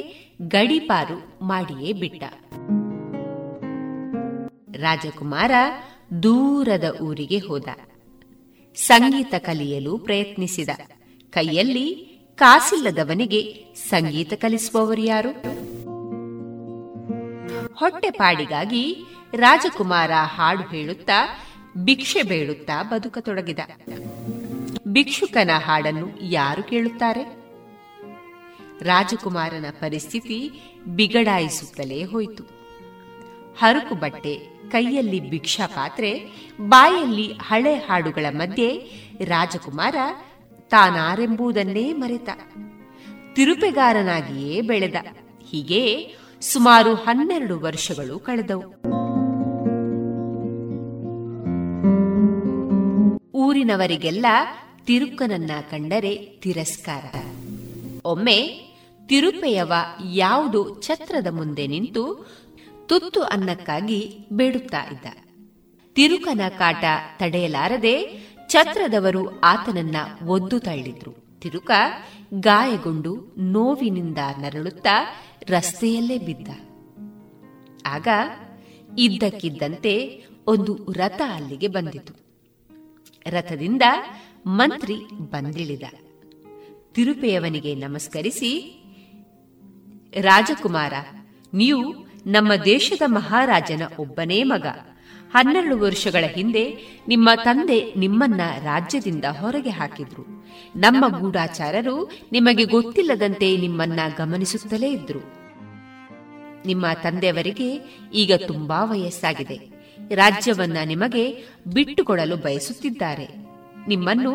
ಗಡೀಪಾರು ಮಾಡಿಯೇ ಬಿಟ್ಟ. ರಾಜಕುಮಾರ ದೂರದ ಊರಿಗೆ ಹೋದ. ಸಂಗೀತ ಕಲಿಯಲು ಪ್ರಯತ್ನಿಸಿದ. ಕೈಯಲ್ಲಿ ಕಾಸಿಲ್ಲದವನಿಗೆ ಸಂಗೀತ ಕಲಿಸುವವರು ಯಾರು? ಹೊಟ್ಟೆಪಾಡಿಗಾಗಿ ರಾಜಕುಮಾರ ಹಾಡು ಹೇಳುತ್ತಾ ಭಿಕ್ಷೆ ಬೇಡುತ್ತಾ ಬದುಕತೊಡಗಿದ. ಭಿಕ್ಷುಕನ ಹಾಡನ್ನು ಯಾರು ಕೇಳುತ್ತಾರೆ? ರಾಜಕುಮಾರನ ಪರಿಸ್ಥಿತಿ ಬಿಗಡಾಯಿಸುತ್ತಲೇ ಹೋಯಿತು. ಹರಕು ಬಟ್ಟೆ, ಕೈಯಲ್ಲಿ ಭಿಕ್ಷಾ ಪಾತ್ರೆ, ಬಾಯಲ್ಲಿ ಹಳೆ ಹಾಡುಗಳ ಮಧ್ಯೆ ರಾಜಕುಮಾರ ತಾನಾರೆಂಬುದನ್ನೇ ಮರೆತ ತಿರುಪೆಗಾರನಾಗಿಯೇ ಬೆಳೆದ. ಹೀಗೆ ಸುಮಾರು 12 ವರ್ಷಗಳು ಕಳೆದವು. ಊರಿನವರಿಗೆಲ್ಲ ತಿರುಕನನ್ನ ಕಂಡರೆ ತಿರಸ್ಕಾರ. ಒಮ್ಮೆ ತಿರುಪೆಯವ ಯಾವುದೋ ಛತ್ರದ ಮುಂದೆ ನಿಂತು ತುತ್ತು ಅನ್ನಕ್ಕಾಗಿ ಬೇಡುತ್ತಾ ಇದ್ದ. ತಿರುಕನ ಕಾಟ ತಡೆಯಲಾರದೆ ಛತ್ರದವರು ಆತನನ್ನ ಒದ್ದು ತಳ್ಳಿದ್ರು. ತಿರುಕ ಗಾಯಗೊಂಡು ನೋವಿನಿಂದ ನರಳುತ್ತಾ ರಸ್ತೆಯಲ್ಲೇ ಬಿದ್ದ. ಆಗ ಇದ್ದಕ್ಕಿದ್ದಂತೆ ಒಂದು ರಥ ಅಲ್ಲಿಗೆ ಬಂದಿತು. ರಥದಿಂದ ಮಂತ್ರಿ ಬಂದಿಳಿದ. ತಿರುಪೆಯವನಿಗೆ ನಮಸ್ಕರಿಸಿ, ರಾಜಕುಮಾರ, ನೀವು ನಮ್ಮ ದೇಶದ ಮಹಾರಾಜನ ಒಬ್ಬನೇ ಮಗ. 12 ವರ್ಷಗಳ ಹಿಂದೆ ನಿಮ್ಮ ತಂದೆ ನಿಮ್ಮನ್ನ ರಾಜ್ಯದಿಂದ ಹೊರಗೆ ಹಾಕಿದ್ರು. ನಮ್ಮ ಗೂಢಾಚಾರರು ನಿಮಗೆ ಗೊತ್ತಿಲ್ಲದಂತೆ ನಿಮ್ಮನ್ನ ಗಮನಿಸುತ್ತಲೇ ಇದ್ರು. ನಿಮ್ಮ ತಂದೆಯವರಿಗೆ ಈಗ ತುಂಬಾ ವಯಸ್ಸಾಗಿದೆ. ರಾಜ್ಯವನ್ನ ನಿಮಗೆ ಬಿಟ್ಟುಕೊಡಲು ಬಯಸುತ್ತಿದ್ದಾರೆ. ನಿಮ್ಮನ್ನು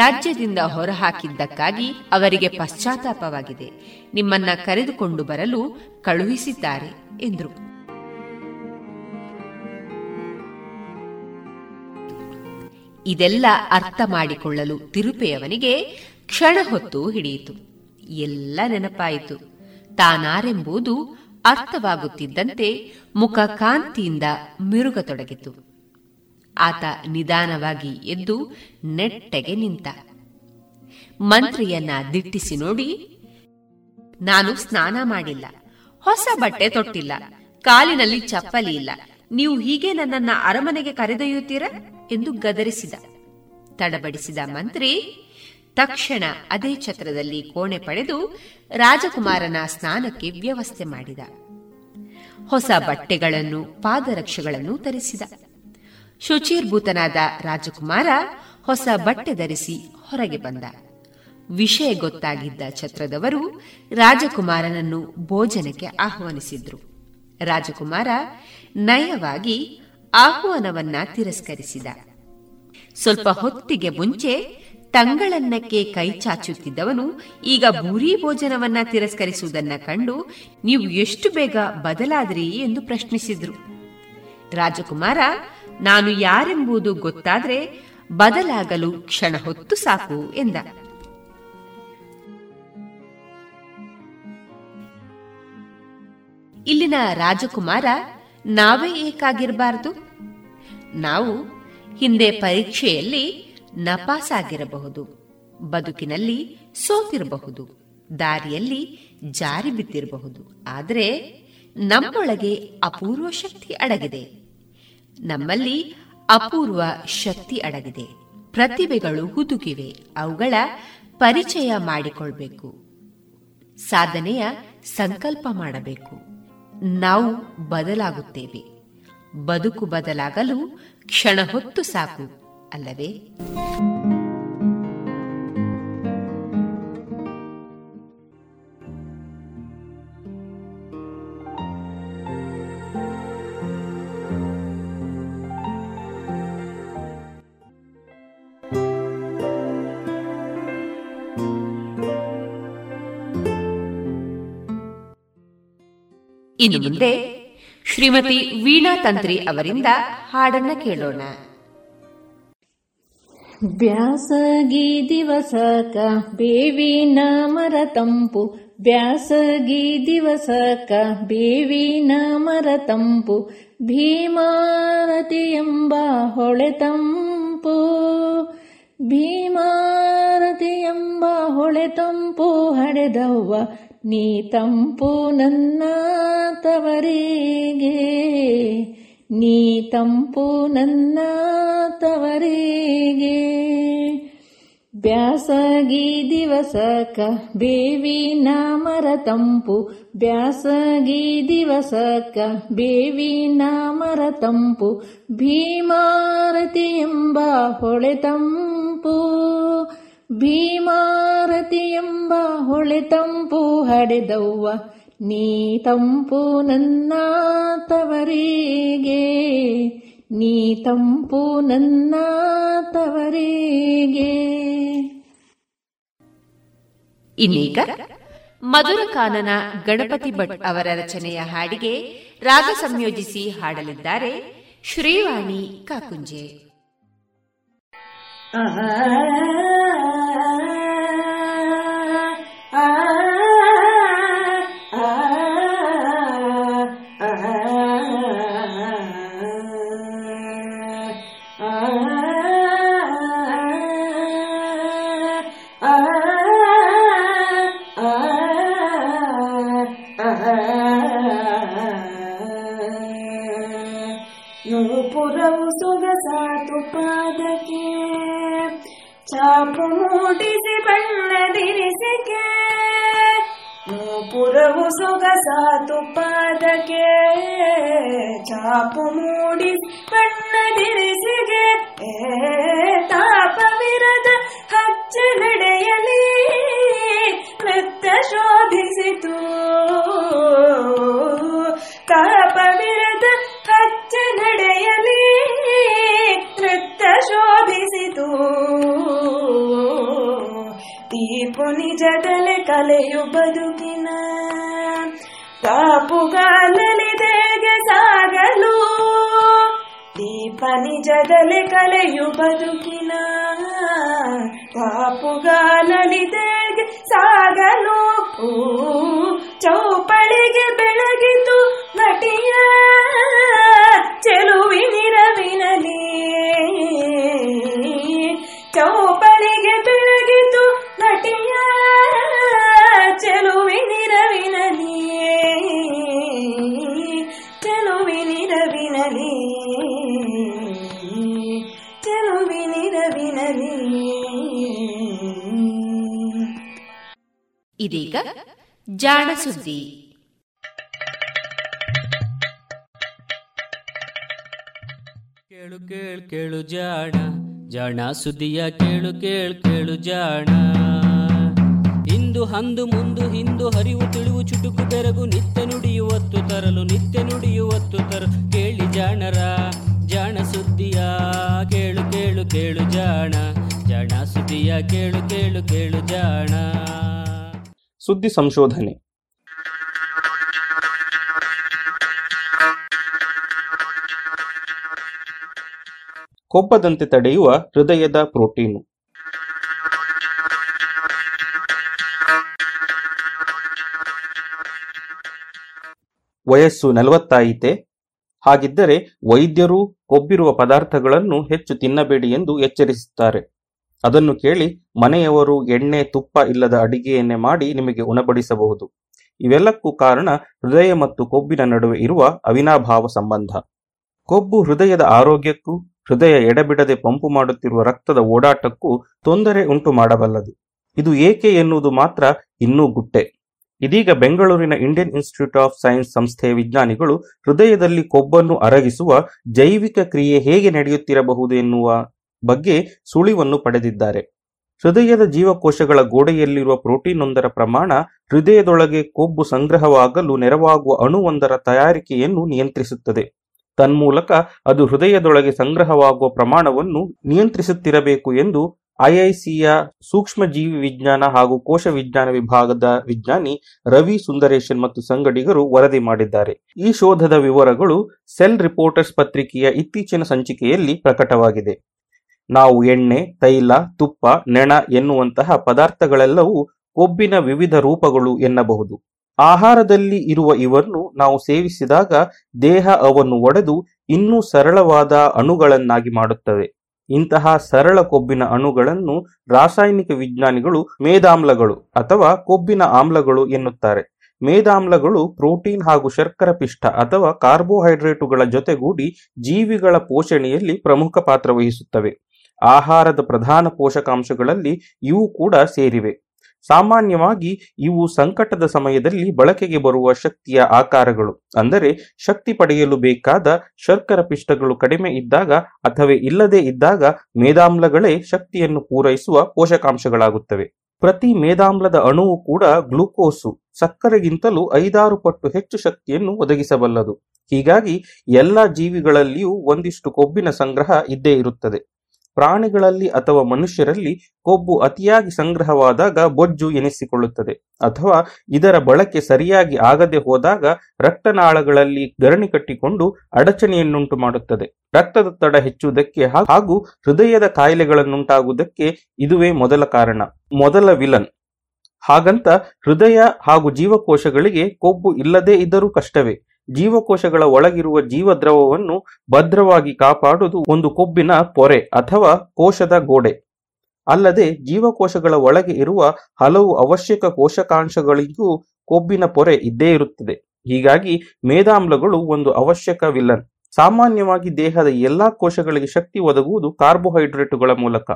ರಾಜ್ಯದಿಂದ ಹೊರಹಾಕಿದ್ದಕ್ಕಾಗಿ ಅವರಿಗೆ ಪಶ್ಚಾತ್ತಾಪವಾಗಿದೆ. ನಿಮ್ಮನ್ನ ಕರೆದುಕೊಂಡು ಬರಲು ಕಳುಹಿಸಿದ್ದಾರೆ ಎಂದರು. ಇದೆಲ್ಲ ಅರ್ಥ ಮಾಡಿಕೊಳ್ಳಲು ತಿರುಪೆಯವನಿಗೆ ಕ್ಷಣ ಹೊತ್ತು ಹಿಡಿಯಿತು. ಎಲ್ಲ ನೆನಪಾಯಿತು. ತಾನಾರೆಂಬುದು ಅರ್ಥವಾಗುತ್ತಿದ್ದಂತೆ ಮುಖ ಕಾಂತಿಯಿಂದ ಮಿರುಗತೊಡಗಿತು. ಆತ ನಿಧಾನವಾಗಿ ಎದ್ದು ನೆಟ್ಟಗೆ ನಿಂತ. ಮಂತ್ರಿಯನ್ನ ದಿಟ್ಟಿಸಿ ನೋಡಿ, ನಾನು ಸ್ನಾನ ಮಾಡಿಲ್ಲ, ಹೊಸ ಬಟ್ಟೆ ತೊಟ್ಟಿಲ್ಲ, ಕಾಲಿನಲ್ಲಿ ಚಪ್ಪಲಿ ಇಲ್ಲ, ನೀವು ಹೀಗೆ ನನ್ನನ್ನ ಅರಮನೆಗೆ ಕರೆದೊಯ್ಯುತ್ತೀರಾ ಎಂದು ಗದರಿಸಿದ. ತಡಬಡಿಸಿದ ಮಂತ್ರಿ ತಕ್ಷಣ ಅದೇ ಛತ್ರದಲ್ಲಿ ಕೋಣೆ ಪಡೆದು ರಾಜಕುಮಾರನ ಸ್ನಾನಕ್ಕೆ ವ್ಯವಸ್ಥೆ ಮಾಡಿದ. ಹೊಸ ಬಟ್ಟೆಗಳನ್ನು, ಪಾದರಕ್ಷೆಗಳನ್ನು ಧರಿಸಿದ. ಶುಚೀರ್ಭೂತನಾದ ರಾಜಕುಮಾರ ಹೊಸ ಬಟ್ಟೆ ಧರಿಸಿ ಹೊರಗೆ ಬಂದ. ವಿಷಯ ಗೊತ್ತಾಗಿದ್ದ ಛತ್ರದವರು ರಾಜಕುಮಾರನನ್ನು ಭೋಜನಕ್ಕೆ ಆಹ್ವಾನಿಸಿದ್ರು. ರಾಜಕುಮಾರ ನಯವಾಗಿ ಆಹ್ವಾನವನ್ನ ತಿರಸ್ಕರಿಸಿದ. ಸ್ವಲ್ಪ ಹೊತ್ತಿಗೆ ಮುಂಚೆ ತಂಗಳನ್ನಕ್ಕೆ ಕೈ ಚಾಚುತ್ತಿದ್ದವನು ಈಗ ಭೂರಿ ಭೋಜನವನ್ನ ತಿರಸ್ಕರಿಸುವುದನ್ನ ಕಂಡು ನೀವು ಎಷ್ಟು ಬೇಗ ಬದಲಾದ್ರಿ ಎಂದು ಪ್ರಶ್ನಿಸಿದ್ರು. ರಾಜಕುಮಾರ, ನಾನು ಯಾರೆಂಬುದು ಗೊತ್ತಾದ್ರೆ ಬದಲಾಗಲು ಕ್ಷಣ ಹೊತ್ತು ಸಾಕು ಎಂದ. ಇಲ್ಲಿನ ರಾಜಕುಮಾರ, ನಾವೇ ಏಕಾಗಿರಬಾರದು? ನಾವು ಹಿಂದೆ ಪರೀಕ್ಷೆಯಲ್ಲಿ ನಪಾಸಾಗಿರಬಹುದು, ಬದುಕಿನಲ್ಲಿ ಸೋತಿರಬಹುದು, ದಾರಿಯಲ್ಲಿ ಜಾರಿ ಬಿದ್ದಿರಬಹುದು. ಆದರೆ ನಮ್ಮೊಳಗೆ ಅಪೂರ್ವ ಶಕ್ತಿ ಅಡಗಿದೆ, ನಮ್ಮಲ್ಲಿ ಅಪೂರ್ವ ಶಕ್ತಿ ಅಡಗಿದೆ, ಪ್ರತಿಭೆಗಳು ಹುದುಗಿವೆ. ಅವುಗಳ ಪರಿಚಯ ಮಾಡಿಕೊಳ್ಬೇಕು, ಸಾಧನೆಯ ಸಂಕಲ್ಪ ಮಾಡಬೇಕು. ನಾವು ಬದಲಾಗುತ್ತೇವೆ. ಬದುಕು ಬದಲಾಗಲು ಕ್ಷಣ ಹೊತ್ತು ಸಾಕು, ಅಲ್ಲವೇ? ಇನ್ನು ಮುಂದೆ ಶ್ರೀಮತಿ ವೀಣಾ ತಂತ್ರಿ ಅವರಿಂದ ಹಾಡನ್ನ ಕೇಳೋಣ. ಬ್ಯಾಸಗಿ ದಿವಸಕ ಬೇವಿನ ಮರ ತಂಪು, ಬ್ಯಾಸಗಿ ದಿವಸಕ ಬೇವಿನ ಮರ ತಂಪು, ಭೀಮಾರತಿ ಎಂಬ ಹೊಳೆ ತಂಪು, ಭೀಮಾರತಿ ಎಂಬ ಹೊಳೆ ತಂಪು ಹಡೆದವ್ವ ನೀ ತಂಪು ನನ್ನ ತವರಿಗೆ, ನೀ ತಂಪು ನನ್ನ ತವರಿಗೆ. ಬ್ಯಾಸಗಿ ದಿವಸಕ ಬೇವಿನ ಮರ ತಂಪು, ಬ್ಯಾಸಗಿ ದಿವಸಕ ಬೇವಿನ ಮರ ತಂಪು, ಭೀಮಾರತಿ ಎಂಬ ಹೊಳೆ ತಂಪು, ಭೀಮಾರತಿ ಎಂಬ ಹೊಳೆ ತಂಪು ಹಡೆದವ್ವ ನೀ ತಂಪು ನನ್ನ ತವರಿಗೆ, ನೀ ತಂಪು ನನ್ನ ತವರಿಗೆ. ಇನ್ನೀಗ ಮಧುರಕಾನನ ಗಣಪತಿ ಭಟ್ ಅವರ ರಚನೆಯ ಹಾಡಿಗೆ ರಾಗ ಸಂಯೋಜಿಸಿ ಹಾಡಲಿದ್ದಾರೆ ಶ್ರೀವಾಣಿ ಕಾಕುಂಜೆ. ಪುರವು ಸೊಗಸಾತು ಪಾದಕ್ಕೆ ಚಾಪು ಮೂಡಿಸಿ ಬಣ್ಣದಿರಿಸಿಕೆ, ನೂಪುರವು ಸೊಗಸಾತು ಪಾದಕ್ಕೆ. ಚಾಪು ಮೂಡಿಸಿ ಬಣ್ಣದಿರಿಸಿಕೆ, ತಾಪವಿರದ ಹಚ್ಚ ನಡೆಯಲಿ ನೃತ್ಯ ಶೋಧಿಸಿತು. ತಾಪವಿರದ ಹಚ್ಚ ನಡೆಯಲಿ ನೃತ್ಯ ಶೋಧಿಸಿತು. ದೀಪು ನಿಜದಲೆ ಕಲೆಯು ಬದುಕಿನ, ತಾಪುಗಾಲಲಿ ದೇಗೆ ಸಾಗಲು. ದೀಪ ನಿಜದಲೆ ಕಲೆಯು ಬದುಕಿನ, ತಾಪುಗಾಲಲಿ ದೇಗೆ ಸಾಗಲು. ಚೌಪಳಿಗೆ ಬೆಳಗಿತು ನಟಿಯ ಚೆಲುವಿನಿರವಿನಲಿ. ಚೌಪಳಿಗೆ ಬೆಳಗಿತು ನಟಿಯ ಚೆಲುವಿನಿರವಿನಲಿ, ಚೆಲುವಿನಿರವಿನಲಿ, ಚೆಲುವಿನಿರವಿನಲಿ. ಇದೀಗ ಜಾಣ ಸುದ್ದಿ. ಕೇಳು ಕೇಳು ಕೇಳು ಜಾಣ, ಜಾಣ ಸುದ್ದಿಯ ಕೇಳು ಕೇಳು ಕೇಳು ಜಾಣ. ಇಂದು ಅಂದು ಮುಂದು ಹಿಂದು ಹರಿವು ತಿಳಿವು ಚುಟುಕು ತೆರಗು ನಿತ್ಯ ನುಡಿಯುವತ್ತು ತರಲು, ನಿತ್ಯ ನುಡಿಯುವತ್ತು ತರಲು. ಕೇಳಿ ಜಾಣರ ಜಾಣ ಸುದ್ದಿಯ ಕೇಳು ಕೇಳು ಕೇಳು ಜಾಣ, ಜಾಣ ಸುದ್ದಿಯ ಕೇಳು ಕೇಳು ಕೇಳು ಜಾಣ. ಸುದ್ದಿ ಸಂಶೋಧನೆ. ಕೊಬ್ಬದಂತೆ ತಡೆಯುವ ಹೃದಯದ ಪ್ರೋಟೀನು. ವಯಸ್ಸು 40 ಹಾಗಿದ್ದರೆ ವೈದ್ಯರು ಕೊಬ್ಬಿರುವ ಪದಾರ್ಥಗಳನ್ನು ಹೆಚ್ಚು ತಿನ್ನಬೇಡಿ ಎಂದು ಎಚ್ಚರಿಸುತ್ತಾರೆ. ಅದನ್ನು ಕೇಳಿ ಮನೆಯವರು ಎಣ್ಣೆ ತುಪ್ಪ ಇಲ್ಲದ ಅಡಿಗೆಯನ್ನೇ ಮಾಡಿ ನಿಮಗೆ ಉಣಬಡಿಸಬಹುದು. ಇವೆಲ್ಲಕ್ಕೂ ಕಾರಣ ಹೃದಯ ಮತ್ತು ಕೊಬ್ಬಿನ ನಡುವೆ ಇರುವ ಅವಿನಾಭಾವ ಸಂಬಂಧ. ಕೊಬ್ಬು ಹೃದಯದ ಆರೋಗ್ಯಕ್ಕೂ ಹೃದಯ ಎಡಬಿಡದೆ ಪಂಪು ಮಾಡುತ್ತಿರುವ ರಕ್ತದ ಓಡಾಟಕ್ಕೂ ತೊಂದರೆ ಉಂಟು ಮಾಡಬಲ್ಲದು. ಇದು ಏಕೆ ಎನ್ನುವುದು ಮಾತ್ರ ಇನ್ನೂ ಗುಟ್ಟೆ. ಇದೀಗ ಬೆಂಗಳೂರಿನ ಇಂಡಿಯನ್ ಇನ್ಸ್ಟಿಟ್ಯೂಟ್ ಆಫ್ ಸೈನ್ಸ್ ಸಂಸ್ಥೆಯ ವಿಜ್ಞಾನಿಗಳು ಹೃದಯದಲ್ಲಿ ಕೊಬ್ಬನ್ನು ಅರಗಿಸುವ ಜೈವಿಕ ಕ್ರಿಯೆ ಹೇಗೆ ನಡೆಯುತ್ತಿರಬಹುದು ಎನ್ನುವ ಬಗ್ಗೆ ಸುಳಿವನ್ನು ಪಡೆದಿದ್ದಾರೆ. ಹೃದಯದ ಜೀವಕೋಶಗಳ ಗೋಡೆಯಲ್ಲಿರುವ ಪ್ರೋಟೀನೊಂದರ ಪ್ರಮಾಣ ಹೃದಯದೊಳಗೆ ಕೊಬ್ಬು ಸಂಗ್ರಹವಾಗಲು ನೆರವಾಗುವ ಅಣುವೊಂದರ ತಯಾರಿಕೆಯನ್ನು ನಿಯಂತ್ರಿಸುತ್ತದೆ. ತನ್ಮೂಲಕ ಅದು ಹೃದಯದೊಳಗೆ ಸಂಗ್ರಹವಾಗುವ ಪ್ರಮಾಣವನ್ನು ನಿಯಂತ್ರಿಸುತ್ತಿರಬೇಕು ಎಂದು ಐಐಸಿಯ ಸೂಕ್ಷ್ಮ ಜೀವಿ ವಿಜ್ಞಾನ ಹಾಗೂ ಕೋಶ ವಿಜ್ಞಾನ ವಿಭಾಗದ ವಿಜ್ಞಾನಿ ರವಿ ಸುಂದರೇಶನ್ ಮತ್ತು ಸಂಗಡಿಗರು ವರದಿ ಮಾಡಿದ್ದಾರೆ. ಈ ಶೋಧದ ವಿವರಗಳು ಸೆಲ್ ರಿಪೋರ್ಟರ್ಸ್ ಪತ್ರಿಕೆಯ ಇತ್ತೀಚಿನ ಸಂಚಿಕೆಯಲ್ಲಿ ಪ್ರಕಟವಾಗಿದೆ. ನಾವು ಎಣ್ಣೆ, ತೈಲ, ತುಪ್ಪ, ನೆಣ ಎನ್ನುವಂತಹ ಪದಾರ್ಥಗಳೆಲ್ಲವೂ ಕೊಬ್ಬಿನ ವಿವಿಧ ರೂಪಗಳು ಎನ್ನಬಹುದು. ಆಹಾರದಲ್ಲಿ ಇರುವ ಇವನ್ನು ನಾವು ಸೇವಿಸಿದಾಗ ದೇಹ ಅವನ್ನು ಒಡೆದು ಇನ್ನೂ ಸರಳವಾದ ಅಣುಗಳನ್ನಾಗಿ ಮಾಡುತ್ತವೆ. ಇಂತಹ ಸರಳ ಕೊಬ್ಬಿನ ಅಣುಗಳನ್ನು ರಾಸಾಯನಿಕ ವಿಜ್ಞಾನಿಗಳು ಮೇದಾಮ್ಲಗಳು ಅಥವಾ ಕೊಬ್ಬಿನ ಆಮ್ಲಗಳು ಎನ್ನುತ್ತಾರೆ. ಮೇದಾಮ್ಲಗಳು ಪ್ರೋಟೀನ್ ಹಾಗೂ ಶರ್ಕರ ಪಿಷ್ಟ ಅಥವಾ ಕಾರ್ಬೋಹೈಡ್ರೇಟುಗಳ ಜೊತೆಗೂಡಿ ಜೀವಿಗಳ ಪೋಷಣೆಯಲ್ಲಿ ಪ್ರಮುಖ ಪಾತ್ರ ವಹಿಸುತ್ತವೆ. ಆಹಾರದ ಪ್ರಧಾನ ಪೋಷಕಾಂಶಗಳಲ್ಲಿ ಇವು ಕೂಡ ಸೇರಿವೆ. ಸಾಮಾನ್ಯವಾಗಿ ಇವು ಸಂಕಟದ ಸಮಯದಲ್ಲಿ ಬಳಕೆಗೆ ಬರುವ ಶಕ್ತಿಯ ಆಕಾರಗಳು. ಅಂದರೆ ಶಕ್ತಿ ಪಡೆಯಲು ಬೇಕಾದ ಶರ್ಕರ ಪಿಷ್ಟಗಳು ಕಡಿಮೆ ಇದ್ದಾಗ ಅಥವಾ ಇಲ್ಲದೇ ಇದ್ದಾಗ ಮೇದಾಮ್ಲಗಳೇ ಶಕ್ತಿಯನ್ನು ಪೂರೈಸುವ ಪೋಷಕಾಂಶಗಳಾಗುತ್ತವೆ. ಪ್ರತಿ ಮೇದಾಮ್ಲದ ಅಣುವು ಕೂಡ ಗ್ಲೂಕೋಸು ಸಕ್ಕರೆಗಿಂತಲೂ 5-6 ಪಟ್ಟು ಹೆಚ್ಚು ಶಕ್ತಿಯನ್ನು ಒದಗಿಸಬಲ್ಲದು. ಹೀಗಾಗಿ ಎಲ್ಲ ಜೀವಿಗಳಲ್ಲಿಯೂ ಒಂದಿಷ್ಟು ಕೊಬ್ಬಿನ ಸಂಗ್ರಹ ಇದ್ದೇ ಇರುತ್ತದೆ. ಪ್ರಾಣಿಗಳಲ್ಲಿ ಅಥವಾ ಮನುಷ್ಯರಲ್ಲಿ ಕೊಬ್ಬು ಅತಿಯಾಗಿ ಸಂಗ್ರಹವಾದಾಗ ಬೊಜ್ಜು ಎನಿಸಿಕೊಳ್ಳುತ್ತದೆ ಅಥವಾ ಇದರ ಬಳಕೆ ಸರಿಯಾಗಿ ಆಗದೆ ಹೋದಾಗ ರಕ್ತನಾಳಗಳಲ್ಲಿ ಗರಣಿ ಕಟ್ಟಿಕೊಂಡು ಅಡಚಣೆಯನ್ನುಂಟು ಮಾಡುತ್ತದೆ. ರಕ್ತದೊತ್ತಡ ಹೆಚ್ಚುವುದಕ್ಕೆ ಹಾಗೂ ಹೃದಯದ ಕಾಯಿಲೆಗಳನ್ನುಂಟಾಗುವುದಕ್ಕೆ ಇದುವೇ ಮೊದಲ ಕಾರಣ, ಮೊದಲ ವಿಲನ್. ಹಾಗಂತ ಹೃದಯ ಹಾಗೂ ಜೀವಕೋಶಗಳಿಗೆ ಕೊಬ್ಬು ಇಲ್ಲದೇ ಇದ್ದರೂ ಕಷ್ಟವೇ. ಜೀವಕೋಶಗಳ ಒಳಗಿರುವ ಜೀವದ್ರವವನ್ನು ಭದ್ರವಾಗಿ ಕಾಪಾಡುವುದು ಒಂದು ಕೊಬ್ಬಿನ ಪೊರೆ ಅಥವಾ ಕೋಶದ ಗೋಡೆ. ಅಲ್ಲದೆ ಜೀವಕೋಶಗಳ ಒಳಗೆ ಇರುವ ಹಲವು ಅವಶ್ಯಕ ಪೋಷಕಾಂಶಗಳಿಗೂ ಕೊಬ್ಬಿನ ಪೊರೆ ಇದ್ದೇ ಇರುತ್ತದೆ. ಹೀಗಾಗಿ ಮೇದಾಮ್ಲಗಳು ಒಂದು ಅವಶ್ಯಕ ವಿಲನ್. ಸಾಮಾನ್ಯವಾಗಿ ದೇಹದ ಎಲ್ಲಾ ಕೋಶಗಳಿಗೆ ಶಕ್ತಿ ಒದಗುವುದು ಕಾರ್ಬೋಹೈಡ್ರೇಟುಗಳ ಮೂಲಕ.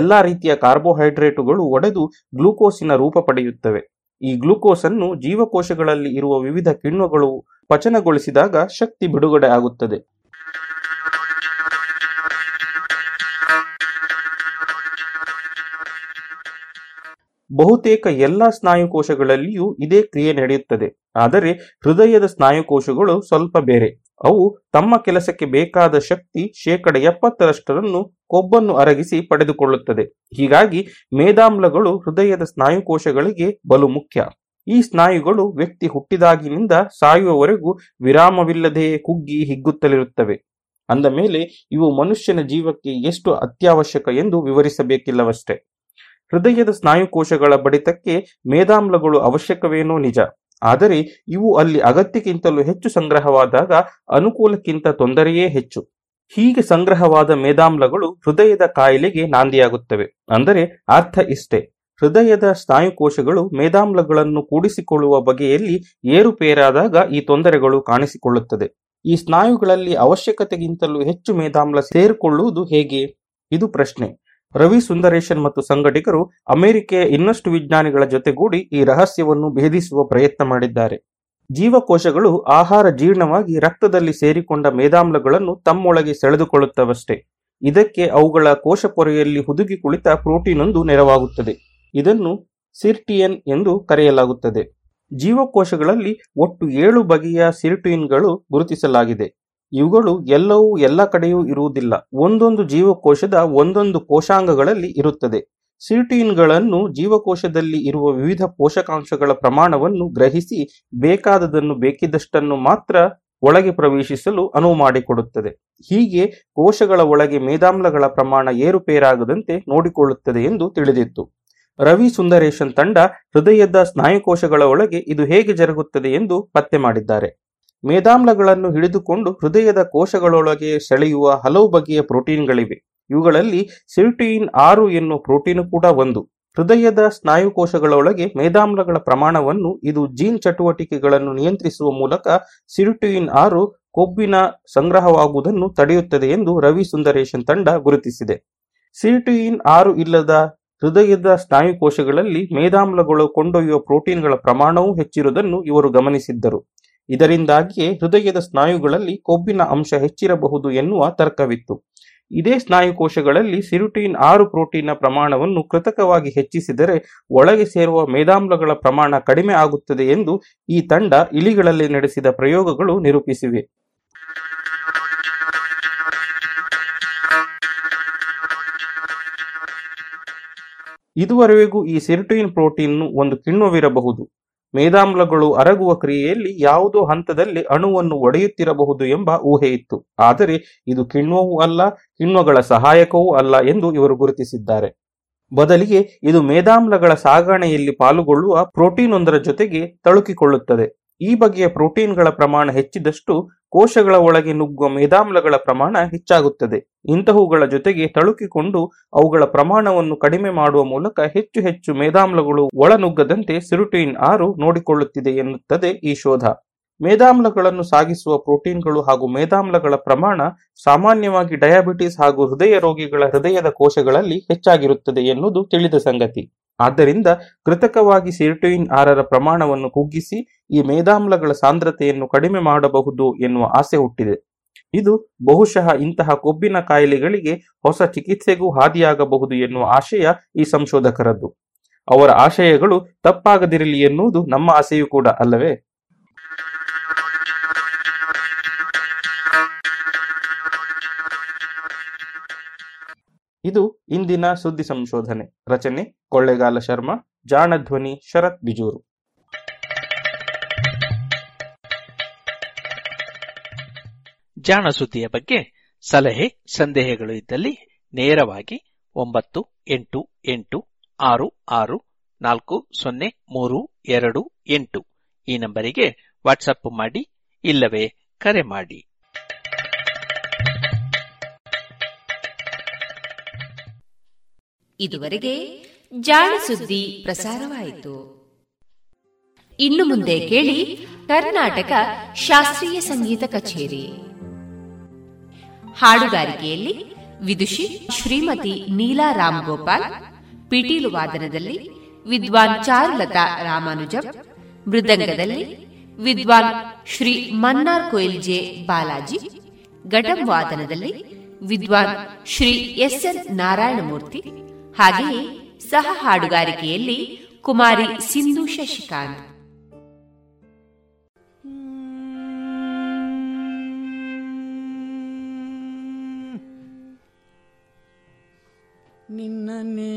ಎಲ್ಲ ರೀತಿಯ ಕಾರ್ಬೋಹೈಡ್ರೇಟುಗಳು ಒಡೆದು ಗ್ಲೂಕೋಸಿನ ರೂಪ ಪಡೆಯುತ್ತವೆ. ಈ ಗ್ಲೂಕೋಸ್ ಅನ್ನು ಜೀವಕೋಶಗಳಲ್ಲಿ ಇರುವ ವಿವಿಧ ಕಿಣ್ವಗಳು ಪಚನಗೊಳಿಸಿದಾಗ ಶಕ್ತಿ ಬಿಡುಗಡೆ ಆಗುತ್ತದೆ. ಬಹುತೇಕ ಎಲ್ಲ ಸ್ನಾಯುಕೋಶಗಳಲ್ಲಿಯೂ ಇದೇ ಕ್ರಿಯೆ ನಡೆಯುತ್ತದೆ. ಆದರೆ ಹೃದಯದ ಸ್ನಾಯುಕೋಶಗಳು ಸ್ವಲ್ಪ ಬೇರೆ. ಅವು ತಮ್ಮ ಕೆಲಸಕ್ಕೆ ಬೇಕಾದ ಶಕ್ತಿ 70% ಕೊಬ್ಬನ್ನು ಅರಗಿಸಿ ಪಡೆದುಕೊಳ್ಳುತ್ತದೆ. ಹೀಗಾಗಿ ಮೇದಾಮ್ಲಗಳು ಹೃದಯದ ಸ್ನಾಯುಕೋಶಗಳಿಗೆ ಬಲು ಮುಖ್ಯ. ಈ ಸ್ನಾಯುಗಳು ವ್ಯಕ್ತಿ ಹುಟ್ಟಿದಾಗಿನಿಂದ ಸಾಯುವವರೆಗೂ ವಿರಾಮವಿಲ್ಲದೆ ಕುಗ್ಗಿ ಹಿಗ್ಗುತ್ತಲಿರುತ್ತವೆ. ಅಂದ ಮೇಲೆ ಇವು ಮನುಷ್ಯನ ಜೀವಕ್ಕೆ ಎಷ್ಟು ಅತ್ಯವಶ್ಯಕ ಎಂದು ವಿವರಿಸಬೇಕಿಲ್ಲವಷ್ಟೇ. ಹೃದಯದ ಸ್ನಾಯುಕೋಶಗಳ ಬಡಿತಕ್ಕೆ ಮೇದಾಮ್ಲಗಳು ಅವಶ್ಯಕವೇನೋ ನಿಜ, ಆದರೆ ಇವು ಅಲ್ಲಿ ಅಗತ್ಯಕ್ಕಿಂತಲೂ ಹೆಚ್ಚು ಸಂಗ್ರಹವಾದಾಗ ಅನುಕೂಲಕ್ಕಿಂತ ತೊಂದರೆಯೇ ಹೆಚ್ಚು. ಹೀಗೆ ಸಂಗ್ರಹವಾದ ಮೇದಾಮ್ಲಗಳು ಹೃದಯದ ಕಾಯಿಲೆಗೆ ನಾಂದಿಯಾಗುತ್ತವೆ. ಅಂದರೆ ಅರ್ಥ ಇಷ್ಟೇ, ಹೃದಯದ ಸ್ನಾಯುಕೋಶಗಳು ಮೇದಾಮ್ಲಗಳನ್ನು ಕೂಡಿಸಿಕೊಳ್ಳುವ ಬಗೆಯಲ್ಲಿ ಏರುಪೇರಾದಾಗ ಈ ತೊಂದರೆಗಳು ಕಾಣಿಸಿಕೊಳ್ಳುತ್ತದೆ. ಈ ಸ್ನಾಯುಗಳಲ್ಲಿ ಅವಶ್ಯಕತೆಗಿಂತಲೂ ಹೆಚ್ಚು ಮೇದಾಮ್ಲ ಸೇರಿಕೊಳ್ಳುವುದು ಹೇಗೆ? ಇದು ಪ್ರಶ್ನೆ. ರವಿ ಸುಂದರೇಶನ್ ಮತ್ತು ಸಂಘಟಕರು ಅಮೆರಿಕೆಯ ಇನ್ನಷ್ಟು ವಿಜ್ಞಾನಿಗಳ ಜೊತೆಗೂಡಿ ಈ ರಹಸ್ಯವನ್ನು ಭೇದಿಸುವ ಪ್ರಯತ್ನ ಮಾಡಿದ್ದಾರೆ. ಜೀವಕೋಶಗಳು ಆಹಾರ ಜೀರ್ಣವಾಗಿ ರಕ್ತದಲ್ಲಿ ಸೇರಿಕೊಂಡ ಮೇದಾಮ್ಲಗಳನ್ನು ತಮ್ಮೊಳಗೆ ಸೆಳೆದುಕೊಳ್ಳುತ್ತವಷ್ಟೇ. ಇದಕ್ಕೆ ಅವುಗಳ ಕೋಶ ಪೊರೆಯಲ್ಲಿ ಹುದುಗಿ ಕುಳಿತ ಪ್ರೋಟೀನ್ ಒಂದು ನೆರವಾಗುತ್ತದೆ. ಇದನ್ನು ಸಿರ್ಟಿಯನ್ ಎಂದು ಕರೆಯಲಾಗುತ್ತದೆ. ಜೀವಕೋಶಗಳಲ್ಲಿ ಒಟ್ಟು 7 ಬಗೆಯ ಸಿರ್ಟಿಯನ್ಗಳು ಗುರುತಿಸಲಾಗಿದೆ. ಇವುಗಳು ಎಲ್ಲವೂ ಎಲ್ಲ ಕಡೆಯೂ ಇರುವುದಿಲ್ಲ. ಒಂದೊಂದು ಜೀವಕೋಶದ ಒಂದೊಂದು ಕೋಶಾಂಗಗಳಲ್ಲಿ ಇರುತ್ತದೆ. ಸಿರ್ಟಿನ್ಗಳನ್ನು ಜೀವಕೋಶದಲ್ಲಿ ಇರುವ ವಿವಿಧ ಪೋಷಕಾಂಶಗಳ ಪ್ರಮಾಣವನ್ನು ಗ್ರಹಿಸಿ ಬೇಕಾದದನ್ನು ಬೇಕಿದ್ದಷ್ಟನ್ನು ಮಾತ್ರ ಒಳಗೆ ಪ್ರವೇಶಿಸಲು ಅನುವು ಮಾಡಿಕೊಡುತ್ತದೆ. ಹೀಗೆ ಕೋಶಗಳ ಒಳಗೆ ಮೇದಾಮ್ಲಗಳ ಪ್ರಮಾಣ ಏರುಪೇರಾಗದಂತೆ ನೋಡಿಕೊಳ್ಳುತ್ತದೆ ಎಂದು ತಿಳಿದಿತ್ತು. ರವಿ ಸುಂದರೇಶನ್ ತಂಡ ಹೃದಯದ ಸ್ನಾಯುಕೋಶಗಳ ಒಳಗೆ ಇದು ಹೇಗೆ ಜರುಗುತ್ತದೆ ಎಂದು ಪತ್ತೆ ಮಾಡಿದ್ದಾರೆ. ಮೇದಾಮ್ಲಗಳನ್ನು ಹಿಡಿದುಕೊಂಡು ಹೃದಯದ ಕೋಶಗಳೊಳಗೆ ಸೆಳೆಯುವ ಹಲವು ಬಗೆಯ ಪ್ರೋಟೀನ್ಗಳಿವೆ. ಇವುಗಳಲ್ಲಿ ಸಿರ್ಟಿನ್ 6 ಎನ್ನುವ ಪ್ರೋಟೀನ್ ಕೂಡ ಒಂದು. ಹೃದಯದ ಸ್ನಾಯುಕೋಶಗಳೊಳಗೆ ಮೇದಾಮ್ಲಗಳ ಪ್ರಮಾಣವನ್ನು ಇದು ಜೀನ್ ಚಟುವಟಿಕೆಗಳನ್ನು ನಿಯಂತ್ರಿಸುವ ಮೂಲಕ ಸಿರ್ಟಿನ್ 6 ಕೊಬ್ಬಿನ ಸಂಗ್ರಹವಾಗುವುದನ್ನು ತಡೆಯುತ್ತದೆ ಎಂದು ರವಿ ಸುಂದರೇಶನ್ ತಂಡ ಗುರುತಿಸಿದೆ. ಸಿರ್ಟಿನ್ 6 ಇಲ್ಲದ ಹೃದಯದ ಸ್ನಾಯುಕೋಶಗಳಲ್ಲಿ ಮೇದಾಮ್ಲಗಳು ಕೊಂಡೊಯ್ಯುವ ಪ್ರೋಟೀನ್ಗಳ ಪ್ರಮಾಣವೂ ಹೆಚ್ಚಿರುವುದನ್ನು ಇವರು ಗಮನಿಸಿದ್ದರು. ಇದರಿಂದಾಗಿಯೇ ಹೃದಯದ ಸ್ನಾಯುಗಳಲ್ಲಿ ಕೊಬ್ಬಿನ ಅಂಶ ಹೆಚ್ಚಿರಬಹುದು ಎನ್ನುವ ತರ್ಕವಿತ್ತು. ಇದೇ ಸ್ನಾಯುಕೋಶಗಳಲ್ಲಿ ಸಿರ್ಟಿನ್ 6 ಪ್ರೋಟೀನ್ನ ಪ್ರಮಾಣವನ್ನು ಕೃತಕವಾಗಿ ಹೆಚ್ಚಿಸಿದರೆ ಒಳಗೆ ಸೇರುವ ಮೇದಾಮ್ಲಗಳ ಪ್ರಮಾಣ ಕಡಿಮೆ ಆಗುತ್ತದೆ ಎಂದು ಈ ತಂಡ ಇಲಿಗಳಲ್ಲಿ ನಡೆಸಿದ ಪ್ರಯೋಗಗಳು ನಿರೂಪಿಸಿವೆ. ಇದುವರೆಗೂ ಈ ಸಿರ್ಟಿನ್ ಪ್ರೋಟೀನ್ ಒಂದು ಕಿಣ್ವವಿರಬಹುದು, ಮೇದಾಮ್ಲಗಳು ಅರಗುವ ಕ್ರಿಯೆಯಲ್ಲಿ ಯಾವುದೋ ಹಂತದಲ್ಲಿ ಅಣುವನ್ನು ಒಡೆಯುತ್ತಿರಬಹುದು ಎಂಬ ಊಹೆ ಇತ್ತು. ಆದರೆ ಇದು ಕಿಣ್ವವೂ ಅಲ್ಲ, ಕಿಣ್ವಗಳ ಸಹಾಯಕವೂ ಅಲ್ಲ ಎಂದು ಇವರು ಗುರುತಿಸಿದ್ದಾರೆ. ಬದಲಿಗೆ ಇದು ಮೇದಾಮ್ಲಗಳ ಸಾಗಣೆಯಲ್ಲಿ ಪಾಲ್ಗೊಳ್ಳುವ ಪ್ರೋಟೀನ್ ಒಂದರ ಜೊತೆಗೆ ತಳುಕಿಕೊಳ್ಳುತ್ತದೆ. ಈ ಬಗೆಯ ಪ್ರೋಟೀನ್ಗಳ ಪ್ರಮಾಣ ಹೆಚ್ಚಿದಷ್ಟು ಕೋಶಗಳ ಒಳಗೆ ನುಗ್ಗುವ ಮೇದಾಮ್ಲಗಳ ಪ್ರಮಾಣ ಹೆಚ್ಚಾಗುತ್ತದೆ. ಇಂತಹವುಗಳ ಜೊತೆಗೆ ತಳುಕಿಕೊಂಡು ಅವುಗಳ ಪ್ರಮಾಣವನ್ನು ಕಡಿಮೆ ಮಾಡುವ ಮೂಲಕ ಹೆಚ್ಚು ಹೆಚ್ಚು ಮೇದಾಮ್ಲಗಳು ಒಳನುಗ್ಗದಂತೆ ಸಿರ್ಟಿನ್ 6 ನೋಡಿಕೊಳ್ಳುತ್ತಿದೆ ಎನ್ನುತ್ತದೆ ಈ ಶೋಧ. ಮೇದಾಮ್ಲಗಳನ್ನು ಸಾಗಿಸುವ ಪ್ರೋಟೀನ್ಗಳು ಹಾಗೂ ಮೇದಾಮ್ಲಗಳ ಪ್ರಮಾಣ ಸಾಮಾನ್ಯವಾಗಿ ಡಯಾಬಿಟಿಸ್ ಹಾಗೂ ಹೃದಯ ರೋಗಿಗಳ ಹೃದಯದ ಕೋಶಗಳಲ್ಲಿ ಹೆಚ್ಚಾಗಿರುತ್ತದೆ ಎನ್ನುವುದು ತಿಳಿದ ಸಂಗತಿ. ಆದ್ದರಿಂದ ಕೃತಕವಾಗಿ ಸಿರ್ಟಿನ್ 6ರ ಪ್ರಮಾಣವನ್ನು ಕುಗ್ಗಿಸಿ ಈ ಮೇದಾಮ್ಲಗಳ ಸಾಂದ್ರತೆಯನ್ನು ಕಡಿಮೆ ಮಾಡಬಹುದು ಎನ್ನುವ ಆಸೆ ಹುಟ್ಟಿದೆ. ಇದು ಬಹುಶಃ ಇಂತಹ ಕೊಬ್ಬಿನ ಕಾಯಿಲೆಗಳಿಗೆ ಹೊಸ ಚಿಕಿತ್ಸೆಗೂ ಹಾದಿಯಾಗಬಹುದು ಎನ್ನುವ ಆಶಯ ಈ ಸಂಶೋಧಕರದ್ದು. ಅವರ ಆಶಯಗಳು ತಪ್ಪಾಗದಿರಲಿ ಎನ್ನುವುದು ನಮ್ಮ ಆಸೆಯೂ ಕೂಡ ಅಲ್ಲವೇ? ಇದು ಇಂದಿನ ಸುದ್ದಿ ಸಂಶೋಧನೆ. ರಚನೆ ಕೊಳ್ಳೇಗಾಲ ಶರ್ಮಾ, ಜಾಣಧ್ವನಿ ಶರತ್ ಬಿಜೂರು. ಜಾಣ ಸುದ್ದಿಯ ಬಗ್ಗೆ ಸಲಹೆ ಸಂದೇಹಗಳು ಇದ್ದಲ್ಲಿ ನೇರವಾಗಿ 9886640328 ಈ ನಂಬರಿಗೆ ವಾಟ್ಸಪ್ ಮಾಡಿ, ಇಲ್ಲವೇ ಕರೆ ಮಾಡಿ. ಇದುವರೆಗೆ ಜಾಣ ಸುದ್ದಿ ಪ್ರಸಾರವಾಯಿತು. ಇನ್ನು ಮುಂದೆ ಕೇಳಿ ಕರ್ನಾಟಕ ಶಾಸ್ತ್ರೀಯ ಸಂಗೀತ ಕಚೇರಿ. ಹಾಡುಗಾರಿಕೆಯಲ್ಲಿ ವಿದುಷಿ ಶ್ರೀಮತಿ ನೀಲಾ ರಾಮ್ ಗೋಪಾಲ್, ಪಿಟೀಲು ವಾದನದಲ್ಲಿ ವಿದ್ವಾನ್ ಚಾರುಲತಾ ರಾಮಾನುಜಂ, ಮೃದಂಗದಲ್ಲಿ ವಿದ್ವಾನ್ ಶ್ರೀ ಮನ್ನಾರ್ ಕೊಯಿಲ್ ಜೆ ಬಾಲಾಜಿ, ಘಟಂ ವಾದನದಲ್ಲಿ ವಿದ್ವಾನ್ ಶ್ರೀ ಎಸ್ ಎನ್ ನಾರಾಯಣಮೂರ್ತಿ, ಹಾಗೆಯೇ ಸಹ ಹಾಡುಗಾರಿಕೆಯಲ್ಲಿ ಕುಮಾರಿ ಸಿಂಧು ಶಶಿಕಾಂತ್. ನಿನ್ನನೆ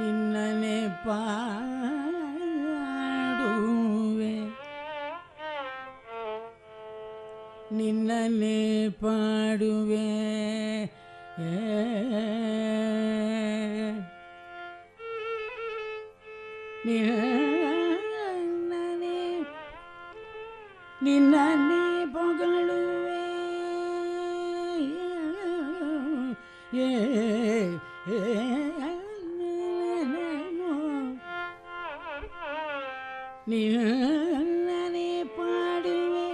ನಿನ್ನನೆ ಪಾಡುವೆ, ನಿನ್ನನೆ ಪಾಡುವೆ, ನಿನ್ನನೆ ನಿನ್ನನೆ ಪೊಗಳುವೆ. ನಿನ್ನನೆ ಪಾಡುವೆ,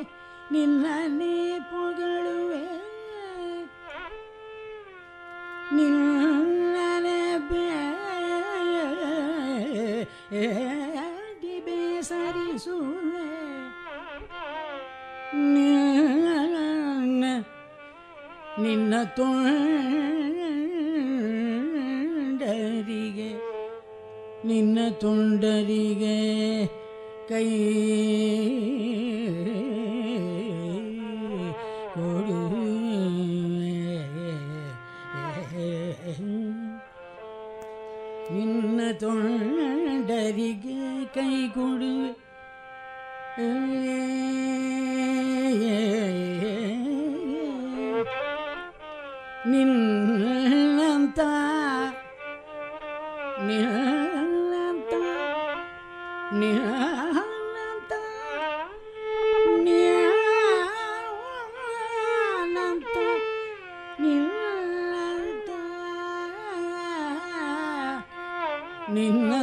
ನಿನ್ನನೆ ಪೊಗಳುವೆ, ನಿನ್ನನೆ ಬೇಡಿ ಬೇಸರಿಸುವೆ, ನಿನ್ನ ತೊಂಡರಿಗೆ, ನಿನ್ನ ತೊಂಡರಿಗೆ ಕೈ ಕೊಡುವೆ, ನಿನ್ನ ತೊಂಡರಿಗೆ ಕೈ ಕೊಡುವೆ.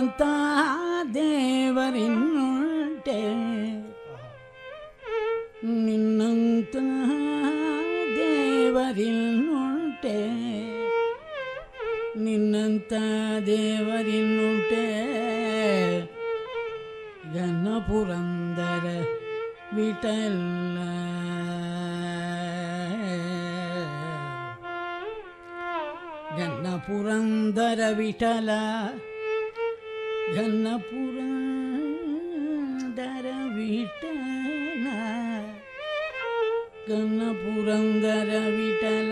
ನಿನ್ನಂತ ದೇವರಿನ್ನುಂಟೆ, ನಿನ್ನಂತ ದೇವರಿನ್ನುಂಟೆ, ನಿನ್ನಂತ ದೇವರಿನ್ನುಂಟೆ. ಘನ ಪುರಂದರ ವಿಠಲ, ಘನ ಪುರಂದರ ವಿಠಲ, ಘನ ಪುರಂದರ ವಿಠಲ, ಘನ ಪುರಂದರ ವಿಠಲ.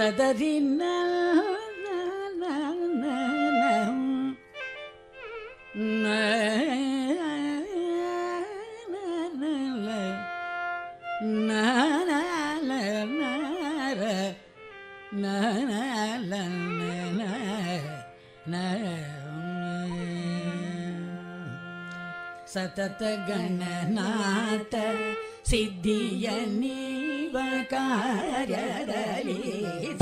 ತದರಿನ ಸತತ ಗಣನಾಥ ಸಿದ್ಧಿಯ ನೀವ ಕಾರ್ಯದಲ್ಲಿ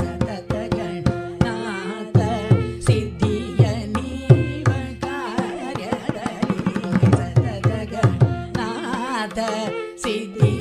ಸತತ ಗಣನಾಥ ಸಿದ್ಧಿಯ ನೀವ ಕಾರ್ಯದಲ್ಲಿ ಸತತ ಗಣನಾಥ ಸಿದ್ಧಿ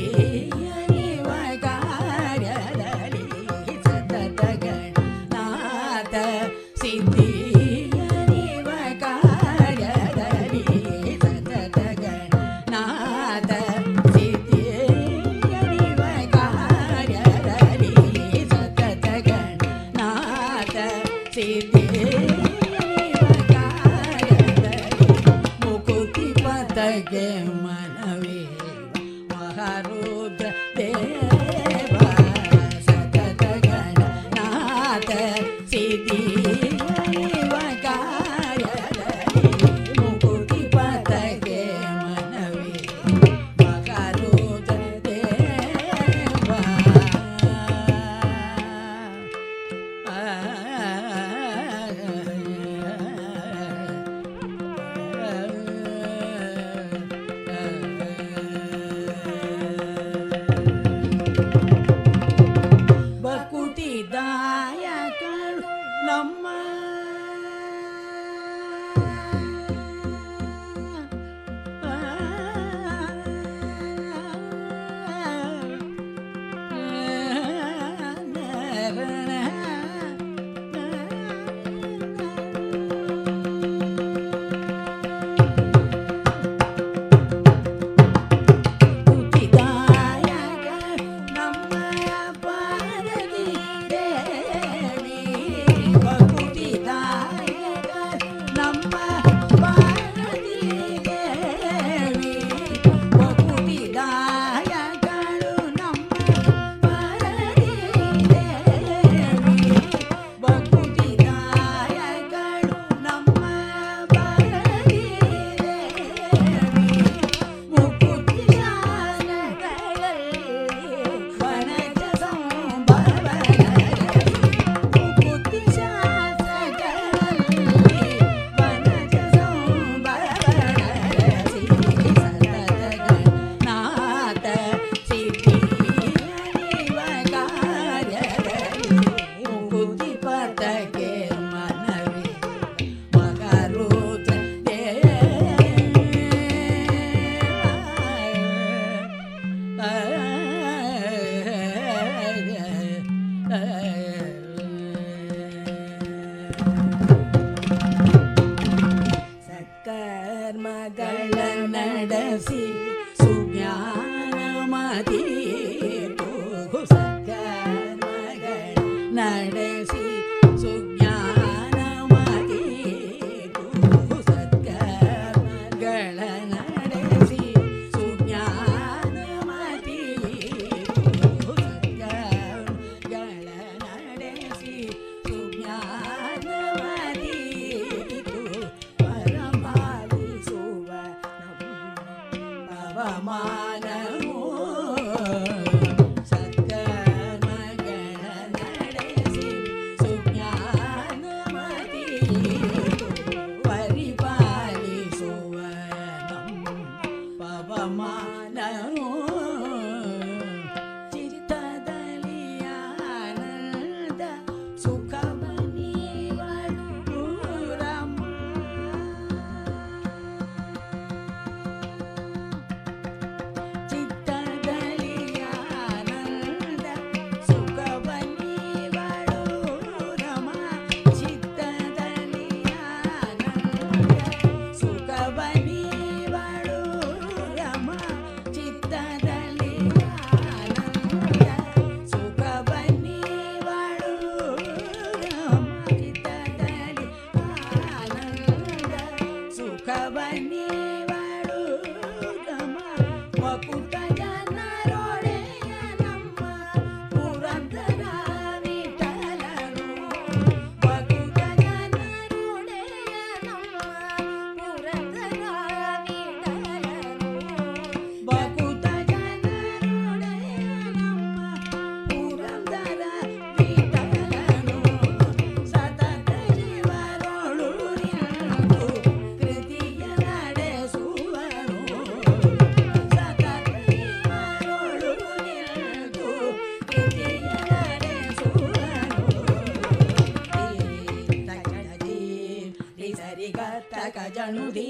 ಜನುದೇ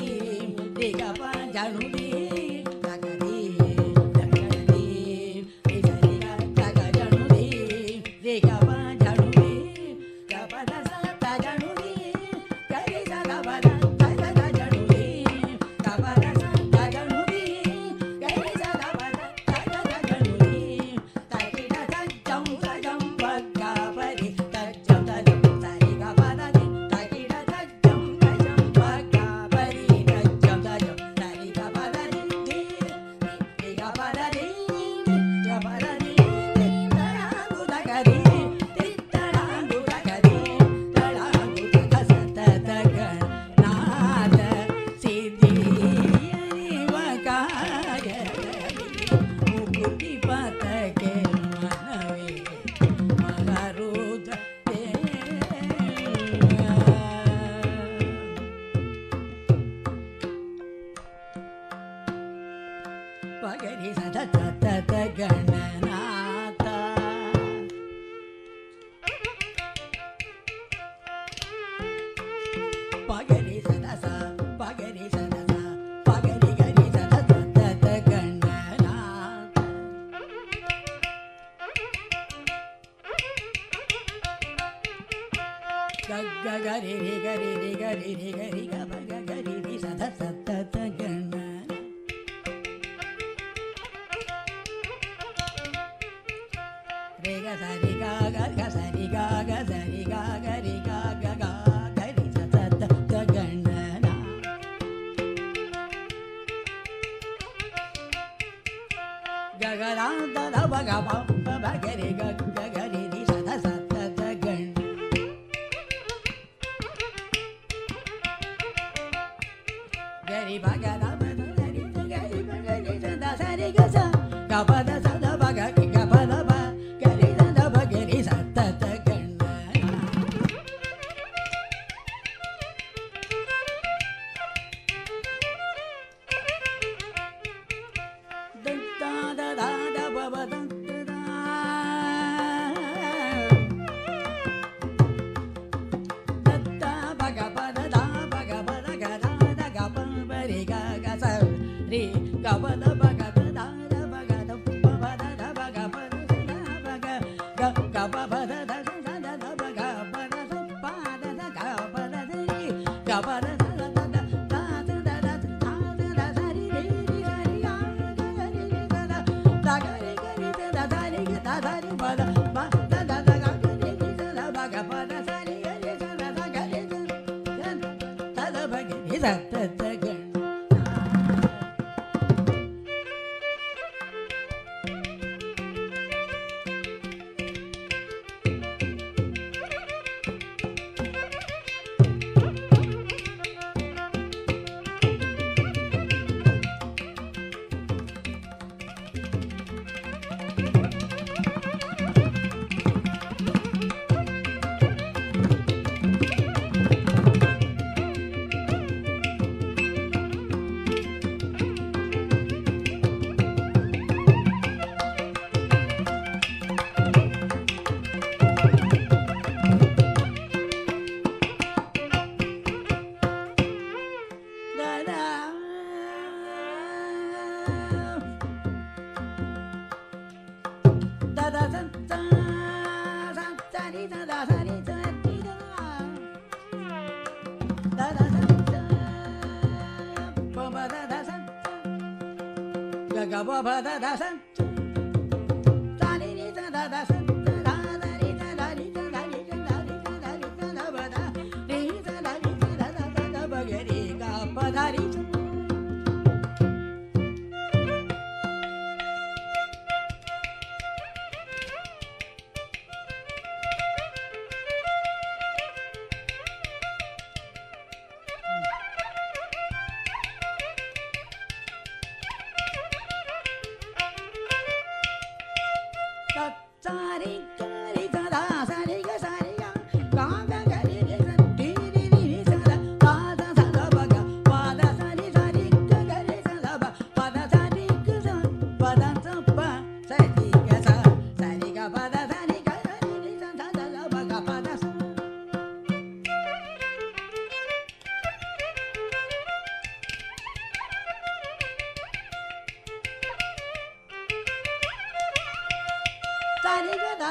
ರೇಗಪ ಜನುದೇ ಗಗದೇ ಜಗದೇ ರೇಗ ತಗ ಜನುದೇ ರೇಗಪ ಜನುದೇ ಗಪದ ಸತ ಜನುದೇ ಗರಿ ಸದ ಪದ ತದ ಜನುದೇ ಗಪದ ಸತ ಜನುದೇ ಗರಿ ಸದ ಪದ ತದ ಜನುದೇ ತಗಿಡ ಸಜ್ಜಂ ಸಜಂ ಬಗ್ಗ ಪರಿ ತಜ್ಜಂ ಸಜಂ ಸರಿ ಗಪದ ಪಗರಿ ಸದ ತತ ಗಣನಾಥ ಪಗರಿ ಸದ ಸ ಪಗರಿ ಸದ ಸ ಪಗರಿ ಗರಿ ಸದ ತತ ಗಣನಾಥ ಗಗ್ಗ ಗರಿ ರಿ ಗರಿ ರಿ ಗರಿ ರಿ ಗರಿ ಗ ಬಗ ಗರಿ ರಿ ಸದ ತತ ಗಣ ga sa ri ga sa ri ga ri ga gari sa sa ta ganana ga ga ra da ba ba gari ga gari ni sa ta gan gari ba ga da ba gari gari da sa ri ga sa ga ba da sa da ba ga ga ba da ba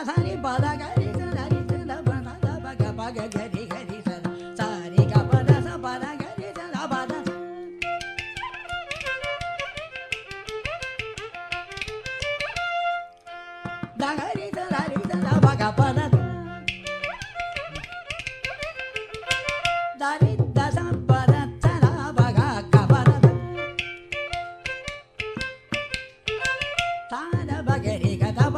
ಧನಿ ಪದ ಗರಿ ಸರಿ ಸದ ಪದ ಪಗ ಗರಿ ಗರಿ ಸದ ಸಾರಿ ಗ ಪದ ಸ ಪದ ಗರಿ ಸದ ಪದ. ದಗರಿ ಸರಿ ಸದ ಪಗ ಪದ ದಾರಿ ದಸ ಪದ ಸದ ಪಗ ಕಪದ ಸಾದ ಬಗರಿ ಗತಪ.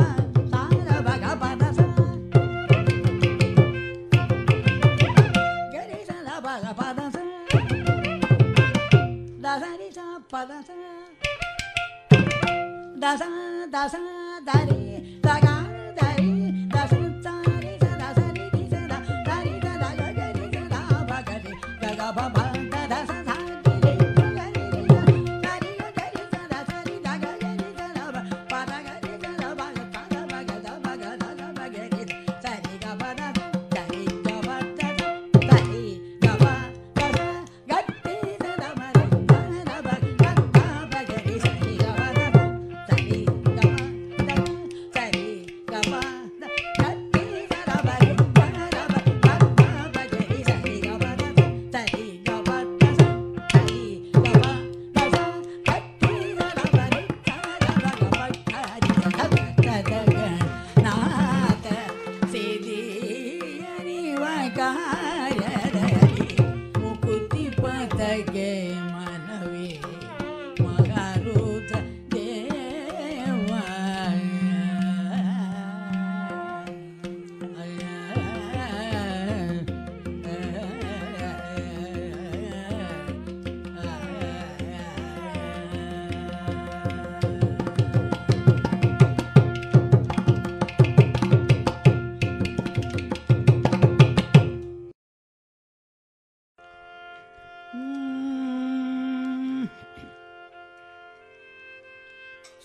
Dasa dasa dari daga dari dasa dari dasa dari dari daga dari daga bagari daga baba dasa dari dari dari dasa dari daga dari daga bagari daga baga baga daga bagari dari daga dari daga dari daga dasa gatti daga bagari daga bagari dari daga.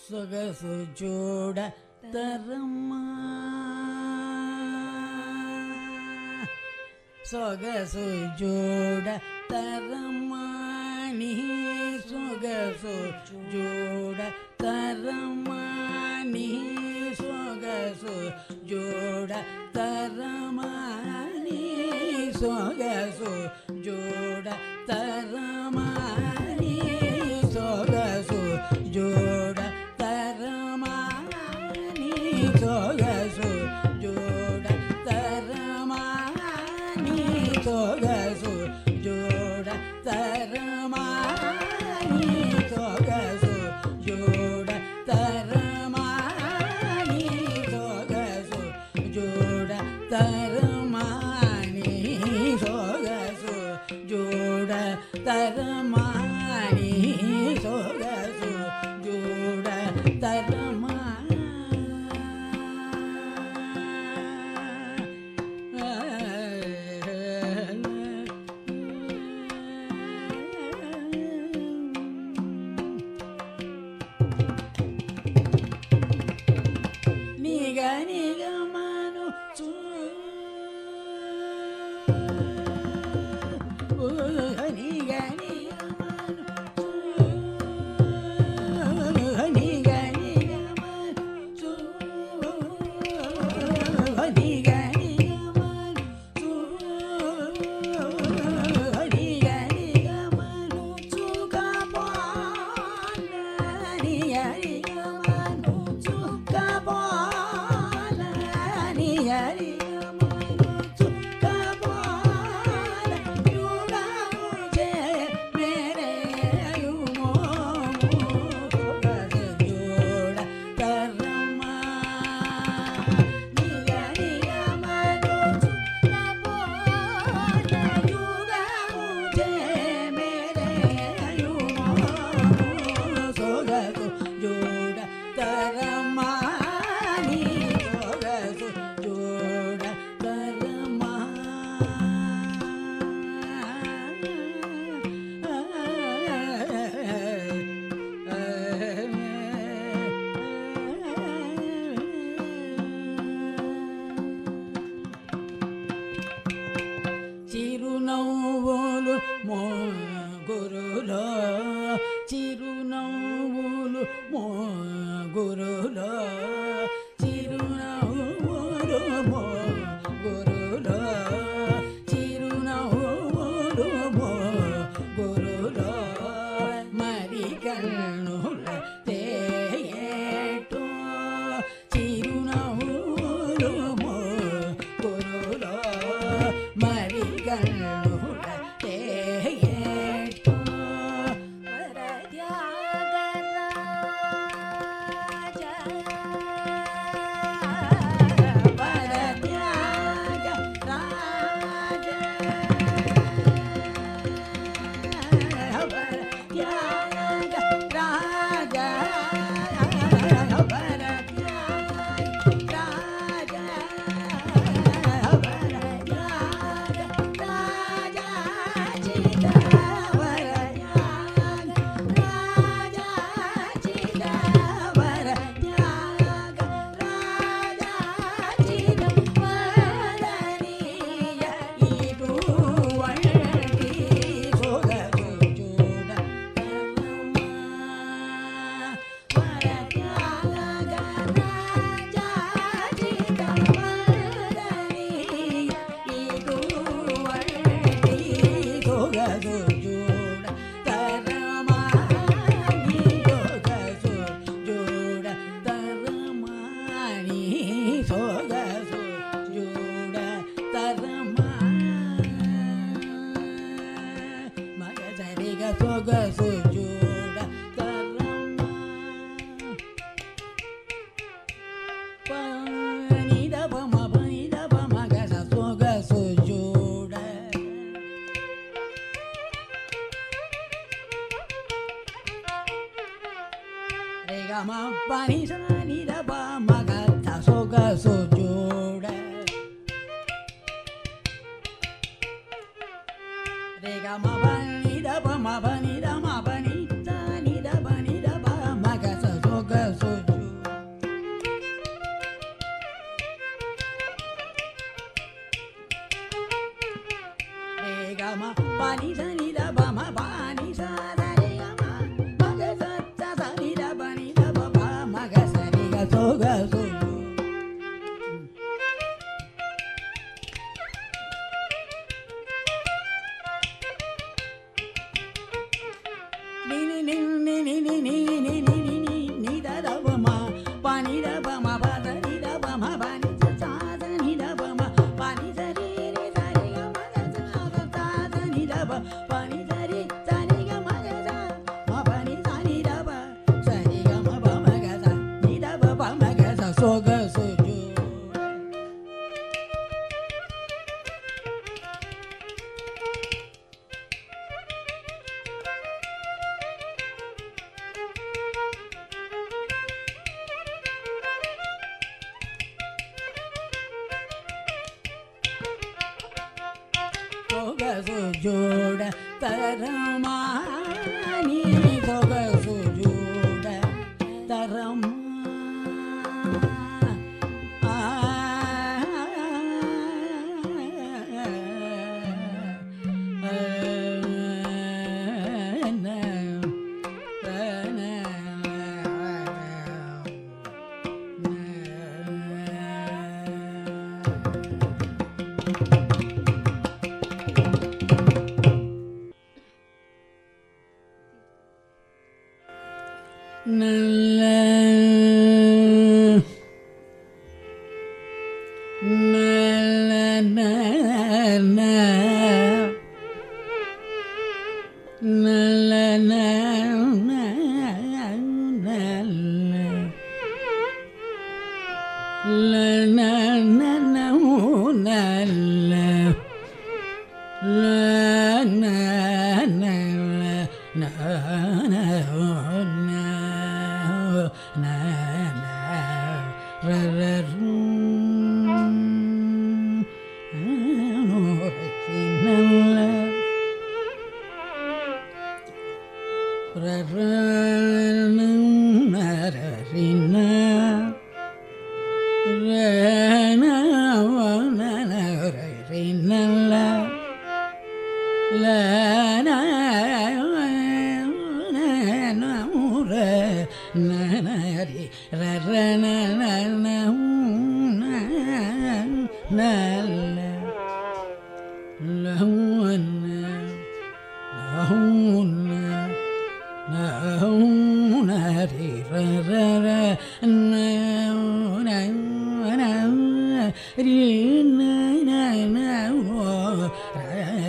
ಸೊಗಸು ಜೋಡ ತರಮ್ಮ ಸೊಗಸು ಜೋಡ ತರಮ್ಮ ನೀ ಸೊಗಸು ಜೋಡ ತರಮ್ಮ ನೀ ಸೊಗಸು ಜೋಡ ತರಮ್ಮ ನೀ ಸೊಗಸು ಜೋಡ ತರಮ್ಮ ನೀ ಸೊಗಸು ಜೋಡ ಸೊಗಸು ಜೋಡ ತರಮಾನಿ ಸೊಗಸು ಜೋಡ ತರಮಾನಿ ಸೊಗಸು ಜೋಡ ತರಮಾನಿ ಸೊಗಸು ಜೋಡ ತರಮಾನಿ ಸೊಗಸು ಜೋಡ ತರಮಾನಿ ಸೊಗಸು ಜೋಡ ತರಮ. Gani gani.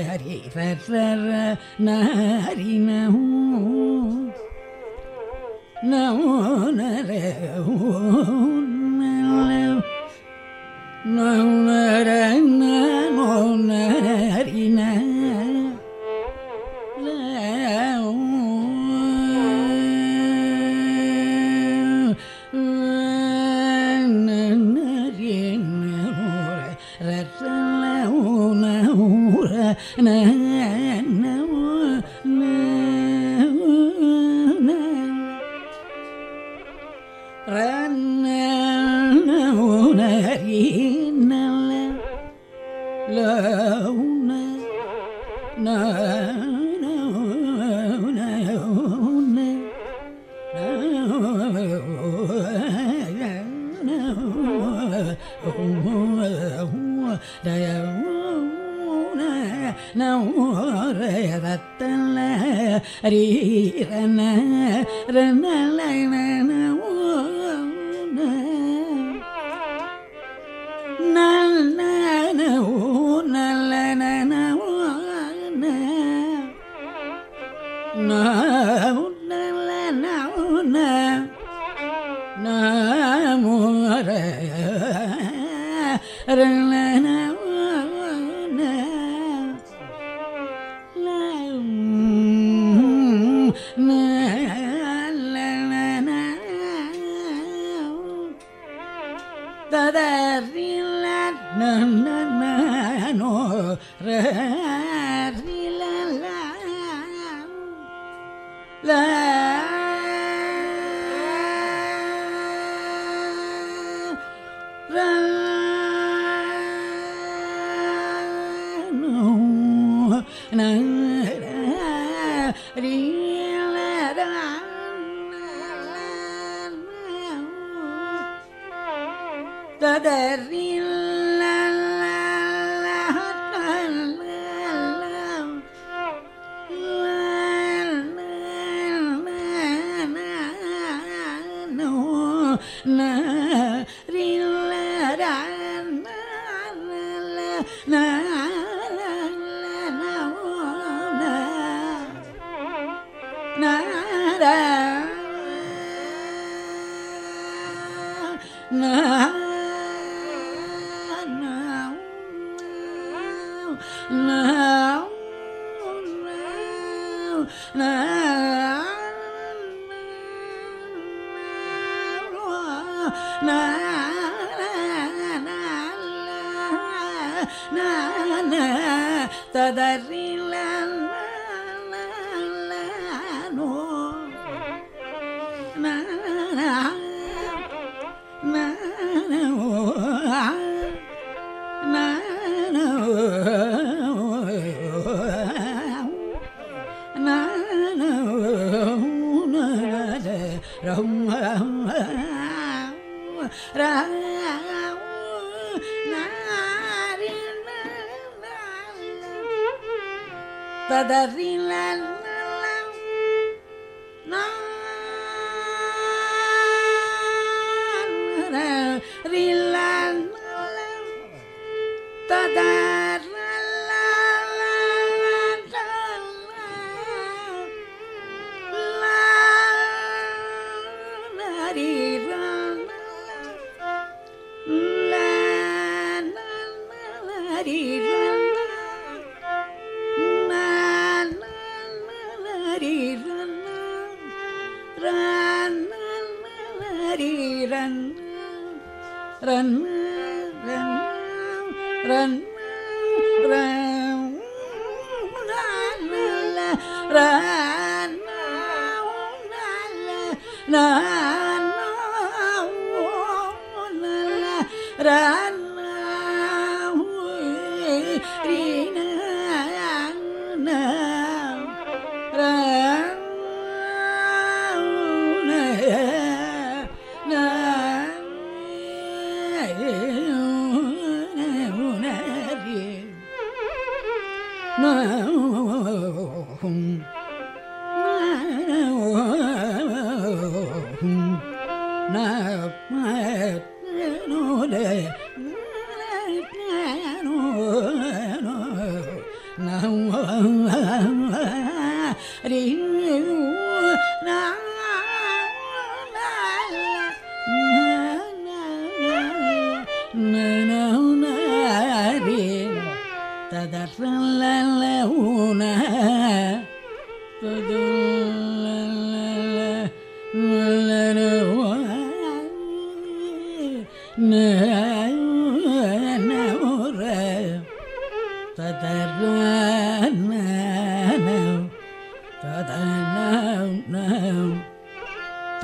ಹರಿ ಸರ ನರಿ ನಹೂ ನಮೋ ನರ ನರ ನಮೋ ನರ ಹರಿ ನ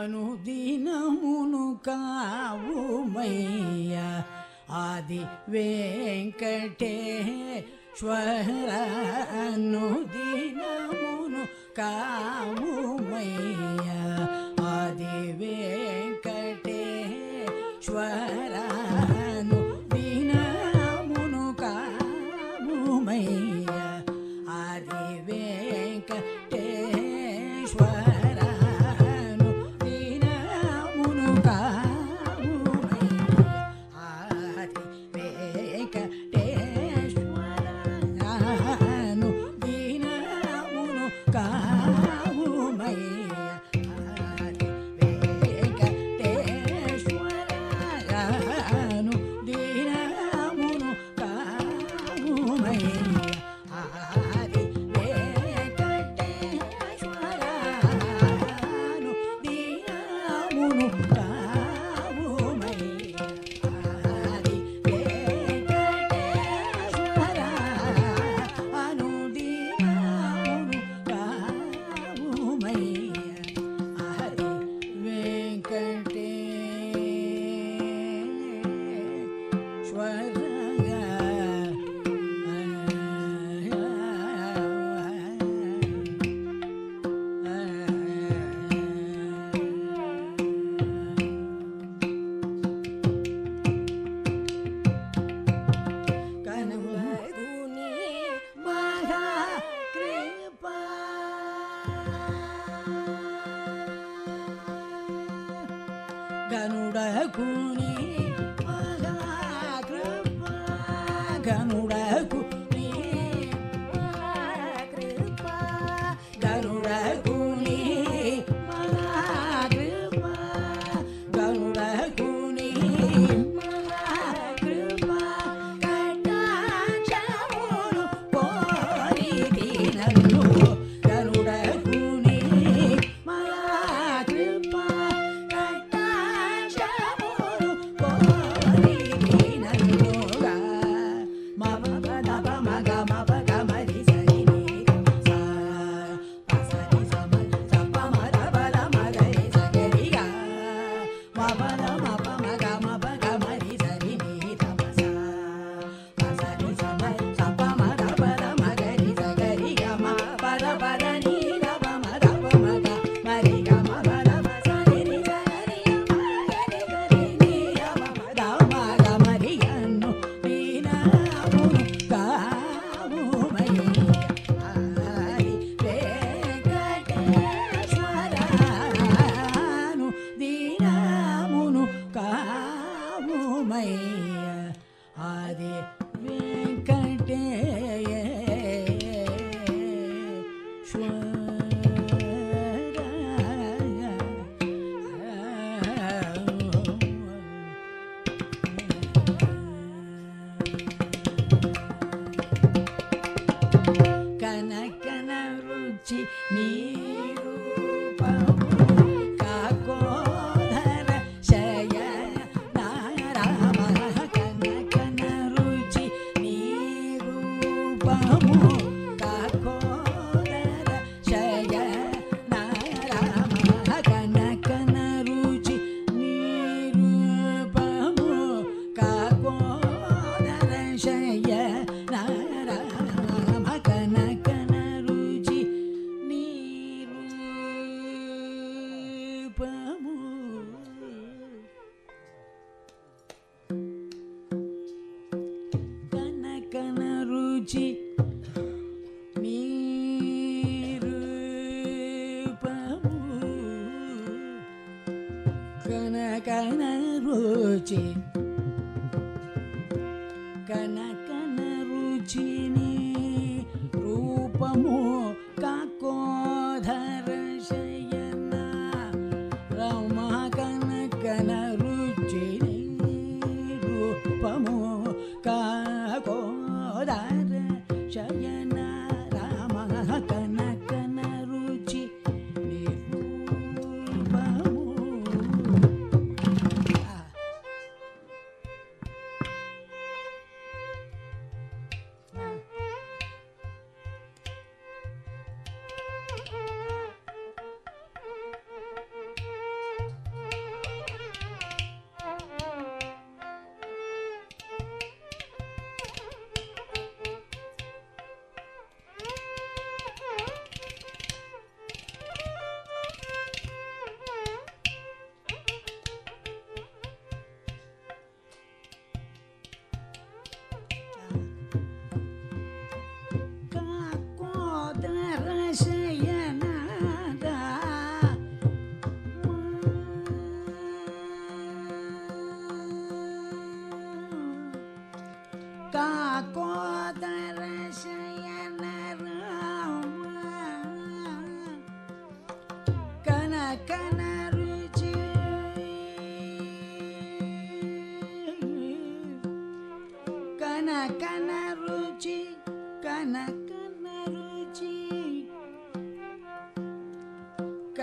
అనుదినమును కావుమయ్య ఆది వెంకటేశ్వర అనుదినమును కావుమయ్య ఆది వెంకటేశ్వర అనుదినమును కావుమయ్య ఆది Venkateswara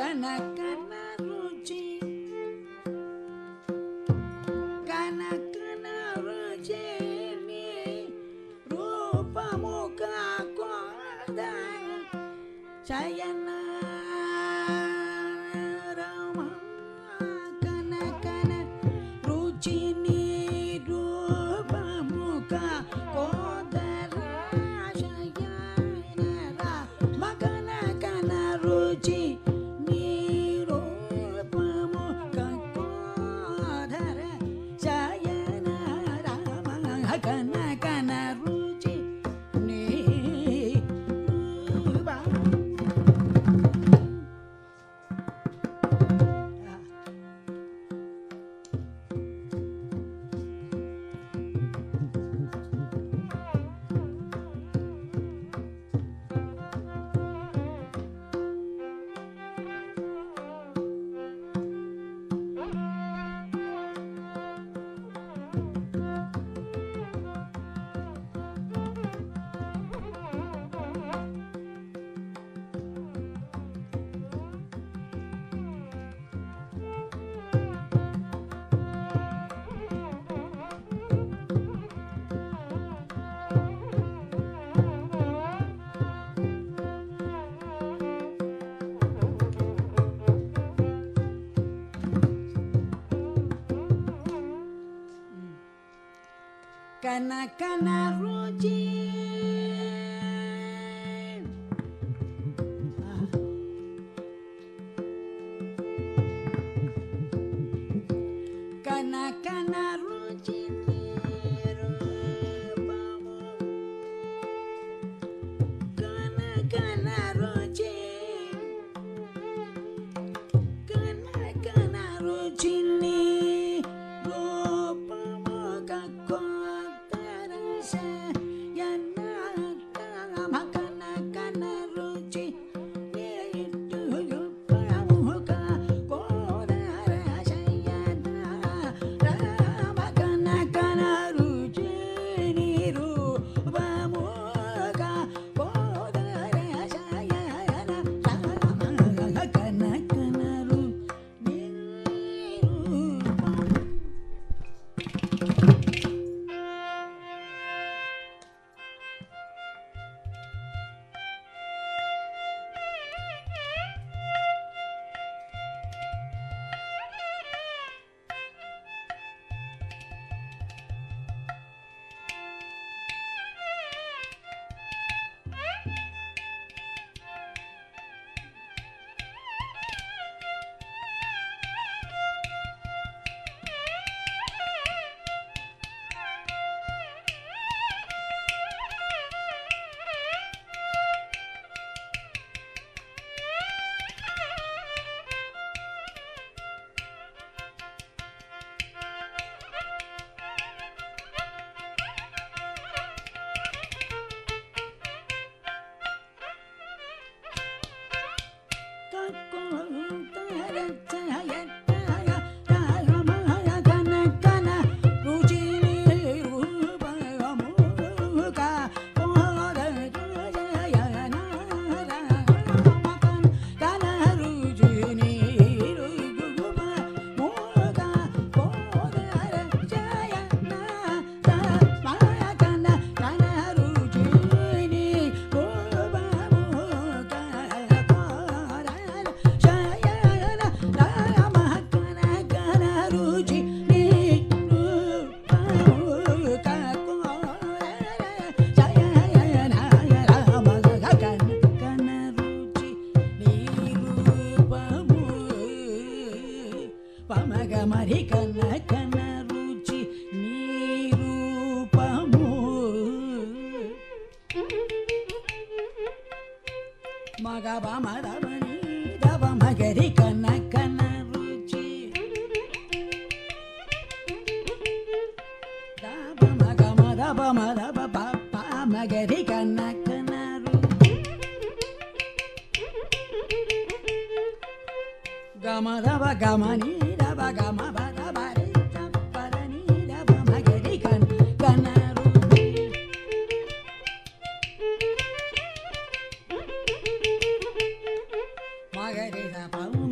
Kana kana ruji, kana kana ruji nirupamu, kana kana ruji, kana kana ruji nirupamu kakko. Magari da Paula.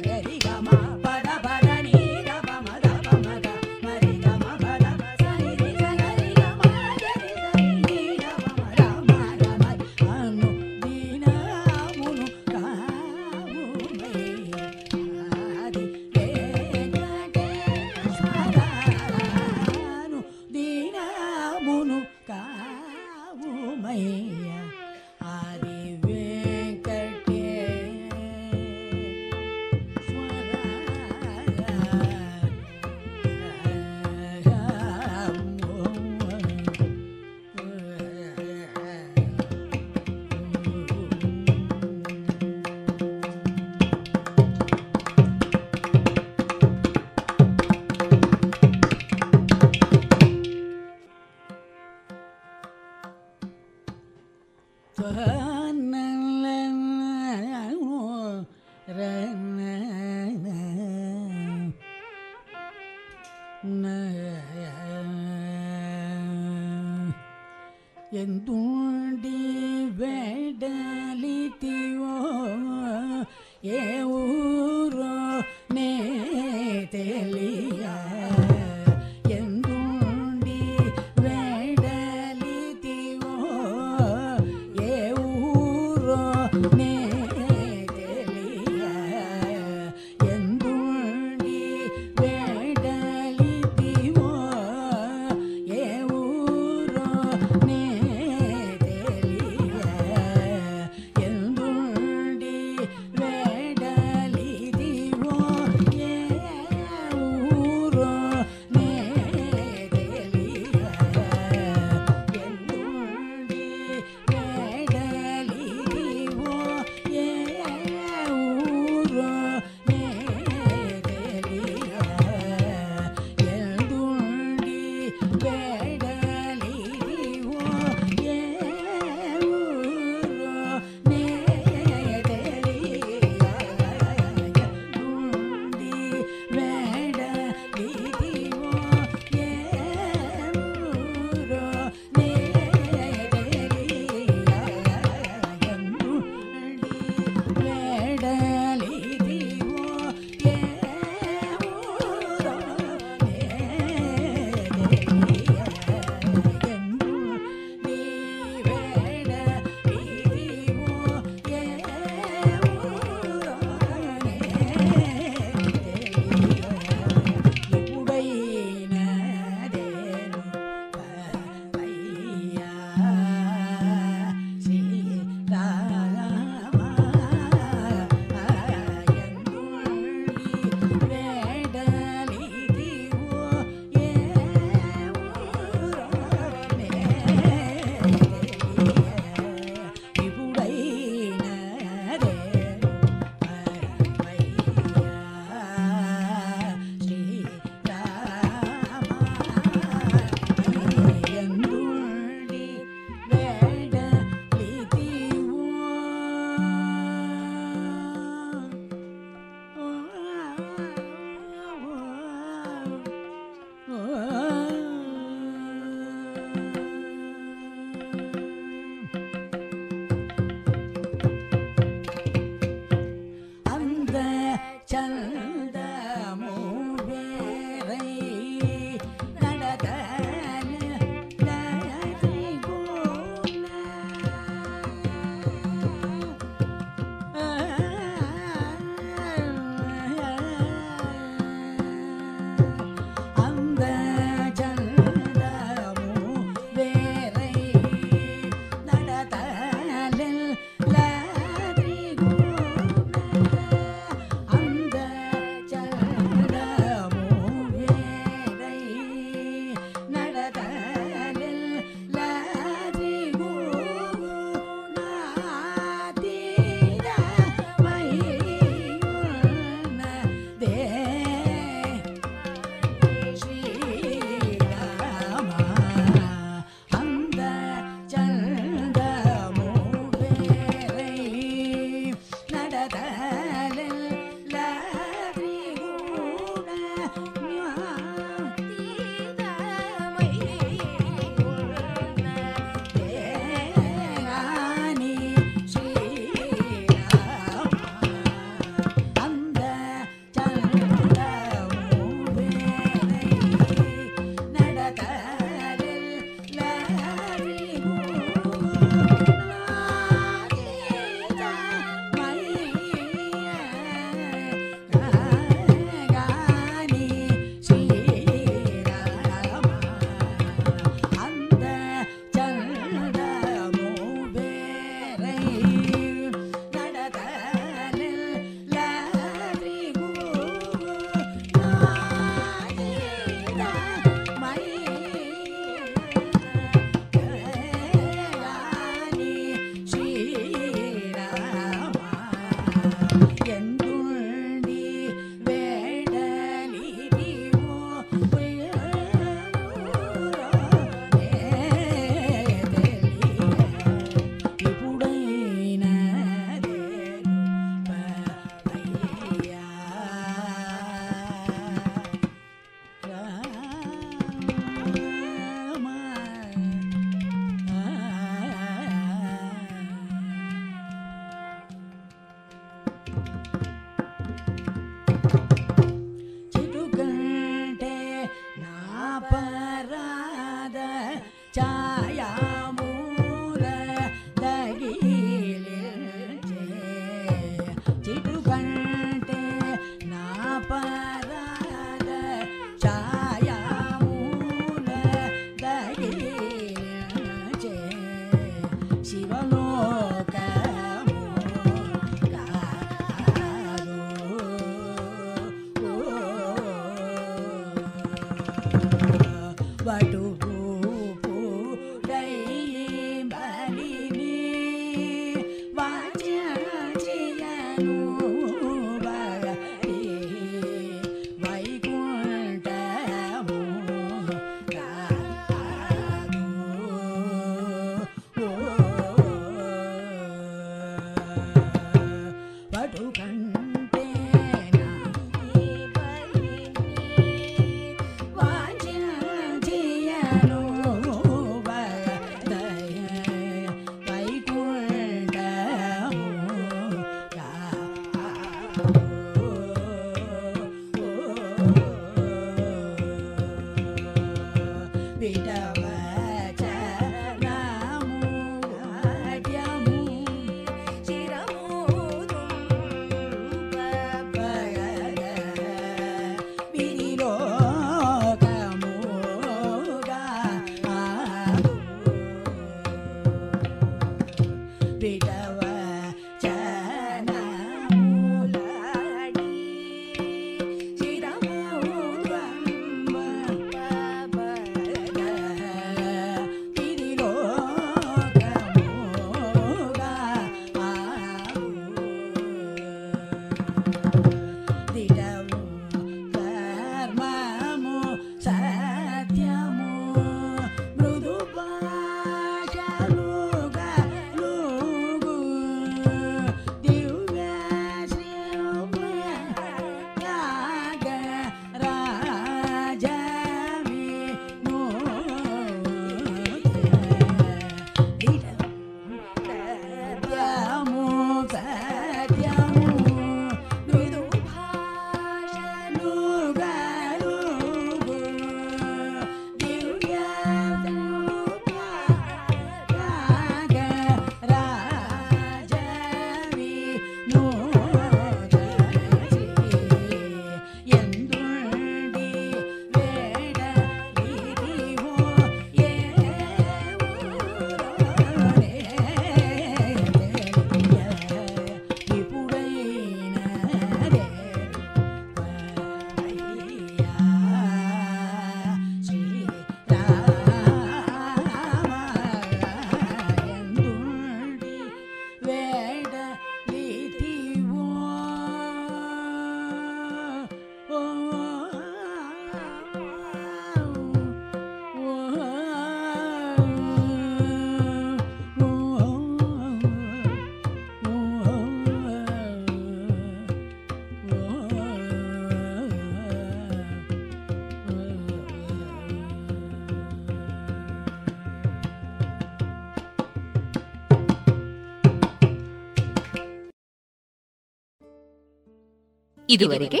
ಇದುವರೆಗೆ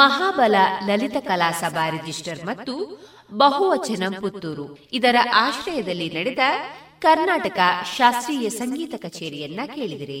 ಮಹಾಬಲ ಲಲಿತ ಕಲಾ ಸಭಾ ರಿಜಿಸ್ಟರ್ ಮತ್ತು ಬಹುವಚನ ಪುತ್ತೂರು ಇದರ ಆಶ್ರಯದಲ್ಲಿ ನಡೆದ ಕರ್ನಾಟಕ ಶಾಸ್ತ್ರೀಯ ಸಂಗೀತ ಕಚೇರಿಯನ್ನ ಕೇಳಿದಿರಿ.